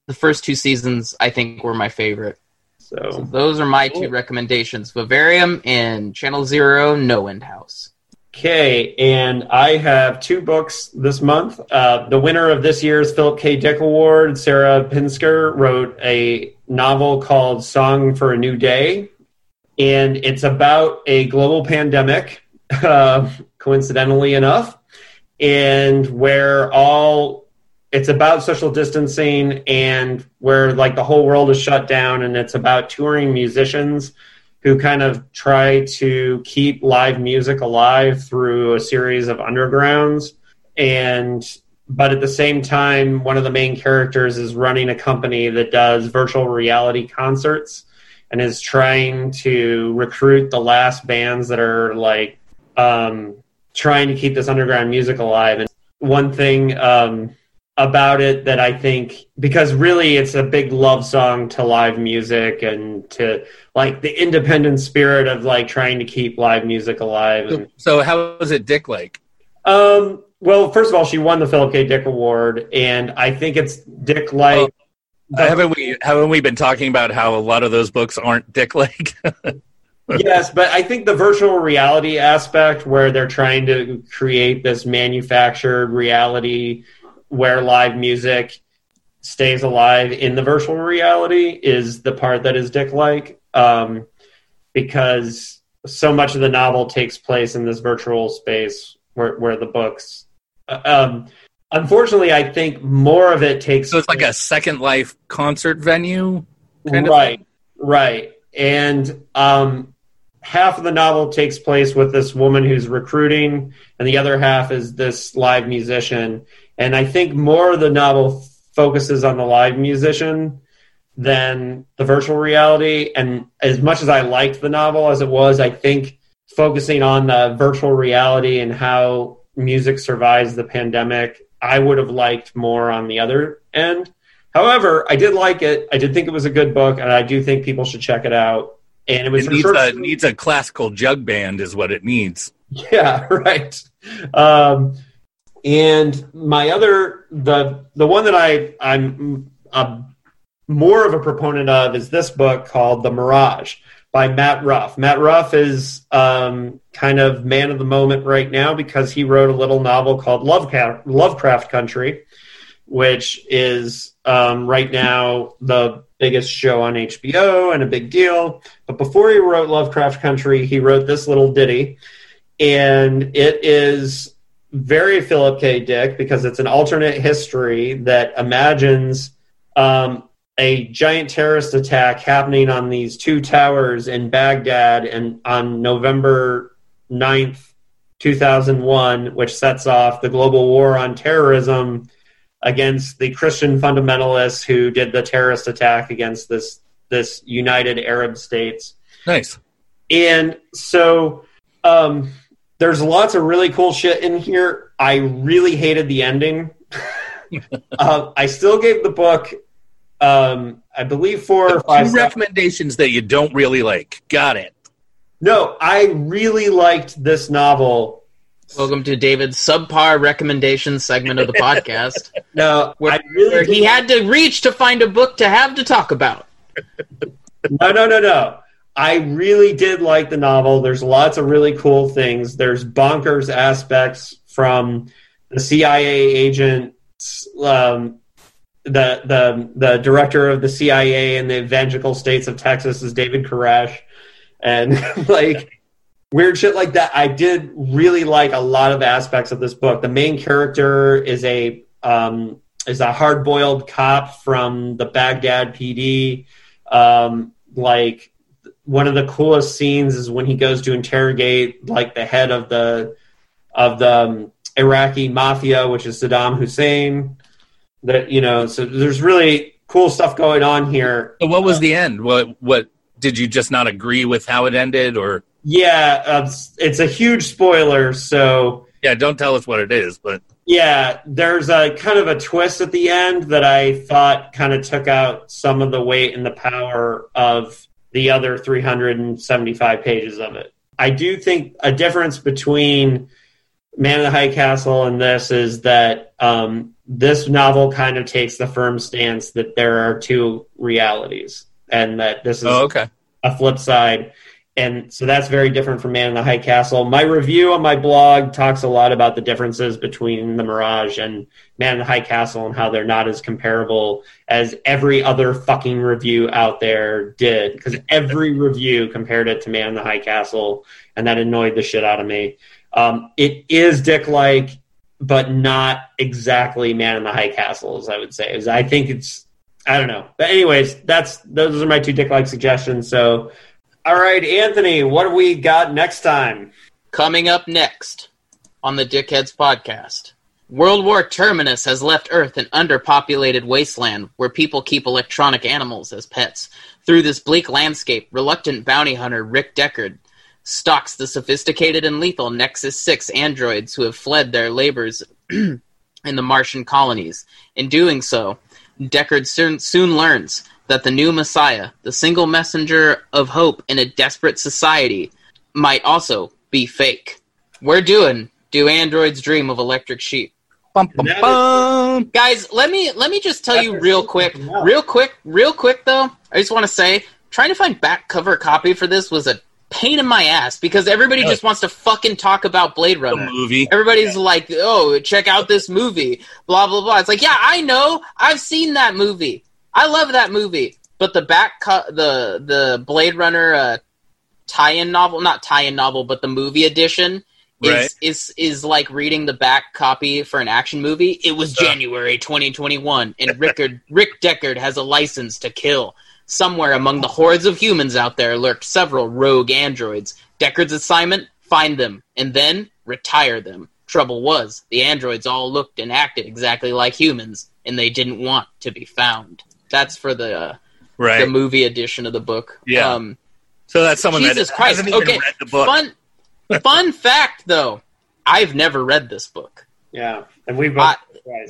The first two seasons, I think, were my favorite. So, so those are my cool. two recommendations, Vivarium and Channel Zero, No End House. Okay, and I have two books this month. Uh, the winner of this year's Philip K. Dick Award, Sarah Pinsker, wrote a novel called Song for a New Day, and it's about a global pandemic, uh, coincidentally enough, and where all... It's about social distancing and where like the whole world is shut down, and it's about touring musicians who kind of try to keep live music alive through a series of undergrounds. And, but at the same time, one of the main characters is running a company that does virtual reality concerts and is trying to recruit the last bands that are like, um, trying to keep this underground music alive. And one thing, um, about it that I think, because really it's a big love song to live music and to like the independent spirit of like trying to keep live music alive. And, so how was it Dick like? Um, well, first of all, she won the Philip K. Dick Award, and I think it's Dick like. Oh, haven't we haven't we been talking about how a lot of those books aren't Dick like? Yes, but I think the virtual reality aspect where they're trying to create this manufactured reality where live music stays alive in the virtual reality is the part that is Dick-like, um, because so much of the novel takes place in this virtual space where, where the books... Um, unfortunately, I think more of it takes... So it's like a Second Life concert venue? Kind right, of right. And um, half of the novel takes place with this woman who's recruiting, and the other half is this live musician. And I think more of the novel focuses on the live musician than the virtual reality. And as much as I liked the novel as it was, I think focusing on the virtual reality and how music survives the pandemic. I would have liked more on the other end. However, I did like it. I did think it was a good book, and I do think people should check it out. And it was it needs, sure- a, needs a classical jug band is what it needs. Yeah, right. Um, and my other, the the one that I, I'm a, more of a proponent of is this book called The Mirage by Matt Ruff. Matt Ruff is um, kind of man of the moment right now because he wrote a little novel called Lovecraft, Lovecraft Country, which is um, right now the biggest show on H B O and a big deal. But before he wrote Lovecraft Country, he wrote this little ditty, and it is very Philip K. Dick because it's an alternate history that imagines um, a giant terrorist attack happening on these two towers in Baghdad and on November ninth, two thousand one, which sets off the global war on terrorism against the Christian fundamentalists who did the terrorist attack against this this United Arab States. Nice. And so um, there's lots of really cool shit in here. I really hated the ending. uh, I still gave the book, um, I believe, four or five. Two recommendations that you don't really like. Got it. No, I really liked this novel. Welcome to David's subpar recommendation segment of the podcast. No, where, I really where he had to reach to find a book to have to talk about. No, no, no, no. I really did like the novel. There's lots of really cool things. There's bonkers aspects from the C I A agent, um, the the the director of the C I A in the Evangelical States of Texas is David Koresh, and like. Weird shit like that. I did really like a lot of aspects of this book. The main character is a um, is a hard-boiled cop from the Baghdad P D. Um, like one of the coolest scenes is when he goes to interrogate like the head of the of the um, Iraqi mafia, which is Saddam Hussein. That you know, so there's really cool stuff going on here. So what was uh, the end? What what did you just not agree with how it ended, or? Yeah, uh, it's a huge spoiler, so... Yeah, don't tell us what it is, but... Yeah, there's a kind of a twist at the end that I thought kind of took out some of the weight and the power of the other three hundred seventy-five pages of it. I do think a difference between Man in the High Castle and this is that um, this novel kind of takes the firm stance that there are two realities, and that this is oh, okay. a flip side... And so that's very different from Man in the High Castle. My review on my blog talks a lot about the differences between The Mirage and Man in the High Castle and how they're not as comparable as every other fucking review out there did. Because every review compared it to Man in the High Castle, and that annoyed the shit out of me. Um, it is Dick-like, but not exactly Man in the High Castle, as I would say. Was, I think it's... I don't know. But anyways, that's those are my two Dick-like suggestions, so... All right, Anthony, what do we got next time? Coming up next on the Dickheads podcast, World War Terminus has left Earth an underpopulated wasteland where people keep electronic animals as pets. Through this bleak landscape, reluctant bounty hunter Rick Deckard stalks the sophisticated and lethal Nexus six androids who have fled their labors in the Martian colonies. In doing so, Deckard soon, soon learns... that the new Messiah, the single messenger of hope in a desperate society, might also be fake. We're doing Do Androids Dream of Electric Sheep? Bum, bum, bum. Guys, let me let me just tell That's you real quick, real quick, real quick though, I just want to say, trying to find back cover copy for this was a pain in my ass because everybody just wants to fucking talk about Blade Runner. The movie. Everybody's yeah. like, oh, check out this movie, blah, blah, blah. It's like, yeah, I know, I've seen that movie. I love that movie, but the back co- the the Blade Runner uh, tie-in novel, not tie-in novel, but the movie edition is right. is is like reading the back copy for an action movie. It was January twenty twenty-one, and Rickard, Rick Deckard has a license to kill. Somewhere among the hordes of humans out there lurked several rogue androids. Deckard's assignment: find them and then retire them. Trouble was, the androids all looked and acted exactly like humans, and they didn't want to be found. That's for the uh, right. the movie edition of the book. Yeah. Um, so that's someone Jesus that Christ. hasn't even okay. read the book. Fun, fun fact, though. I've never read this book. Yeah, and we both. I,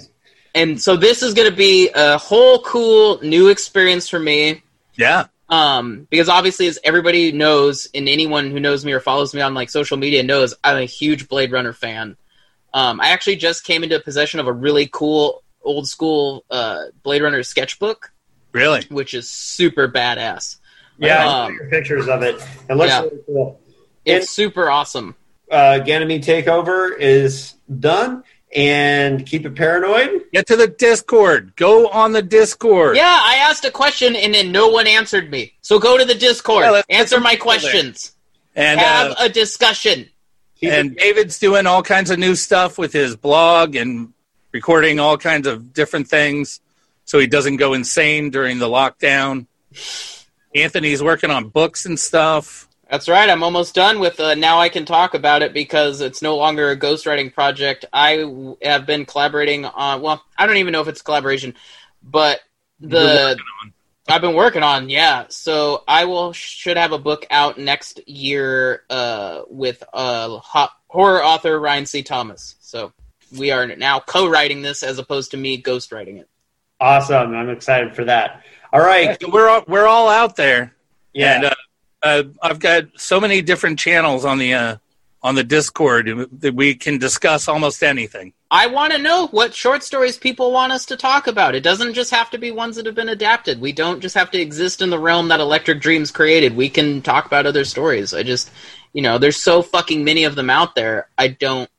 and so this is going to be a whole cool new experience for me. Yeah. Um, because obviously, as everybody knows, and anyone who knows me or follows me on like social media knows, I'm a huge Blade Runner fan. Um, I actually just came into possession of a really cool old school uh, Blade Runner sketchbook. Really? Which is super badass. Yeah, um, I pictures of it. It looks yeah. really cool. It's and, super awesome. Uh, Ganymede Takeover is done. And keep it paranoid. Get to the Discord. Go on the Discord. Yeah, I asked a question and then no one answered me. So go to the Discord. Yeah, answer my questions. And have uh, a discussion. And David's doing all kinds of new stuff with his blog and recording all kinds of different things so he doesn't go insane during the lockdown. Anthony's working on books and stuff. That's right. I'm almost done with uh, Now I Can Talk About It because it's no longer a ghostwriting project. I w- have been collaborating on, well, I don't even know if it's collaboration, but the I've been working on, yeah. So I will should have a book out next year uh, with uh, ho- horror author Ryan C. Thomas. So we are now co-writing this as opposed to me ghostwriting it. Awesome. I'm excited for that. All right. Yeah, so we're, all, we're all out there. Yeah. And, uh, Uh, I've got so many different channels on the uh, on the Discord that we can discuss almost anything. I want to know what short stories people want us to talk about. It doesn't just have to be ones that have been adapted. We don't just have to exist in the realm that Electric Dreams created. We can talk about other stories. I just, you know, there's so fucking many of them out there. I don't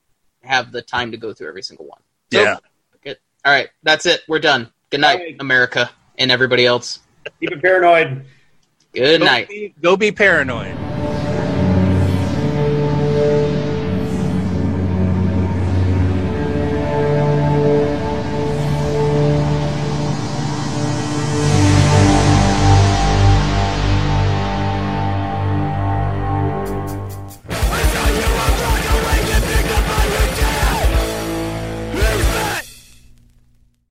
have the time to go through every single one. So, yeah. Good. All right. That's it. We're done. Good night, right. America and everybody else. Keep it paranoid. Good night. Go be, go be paranoid.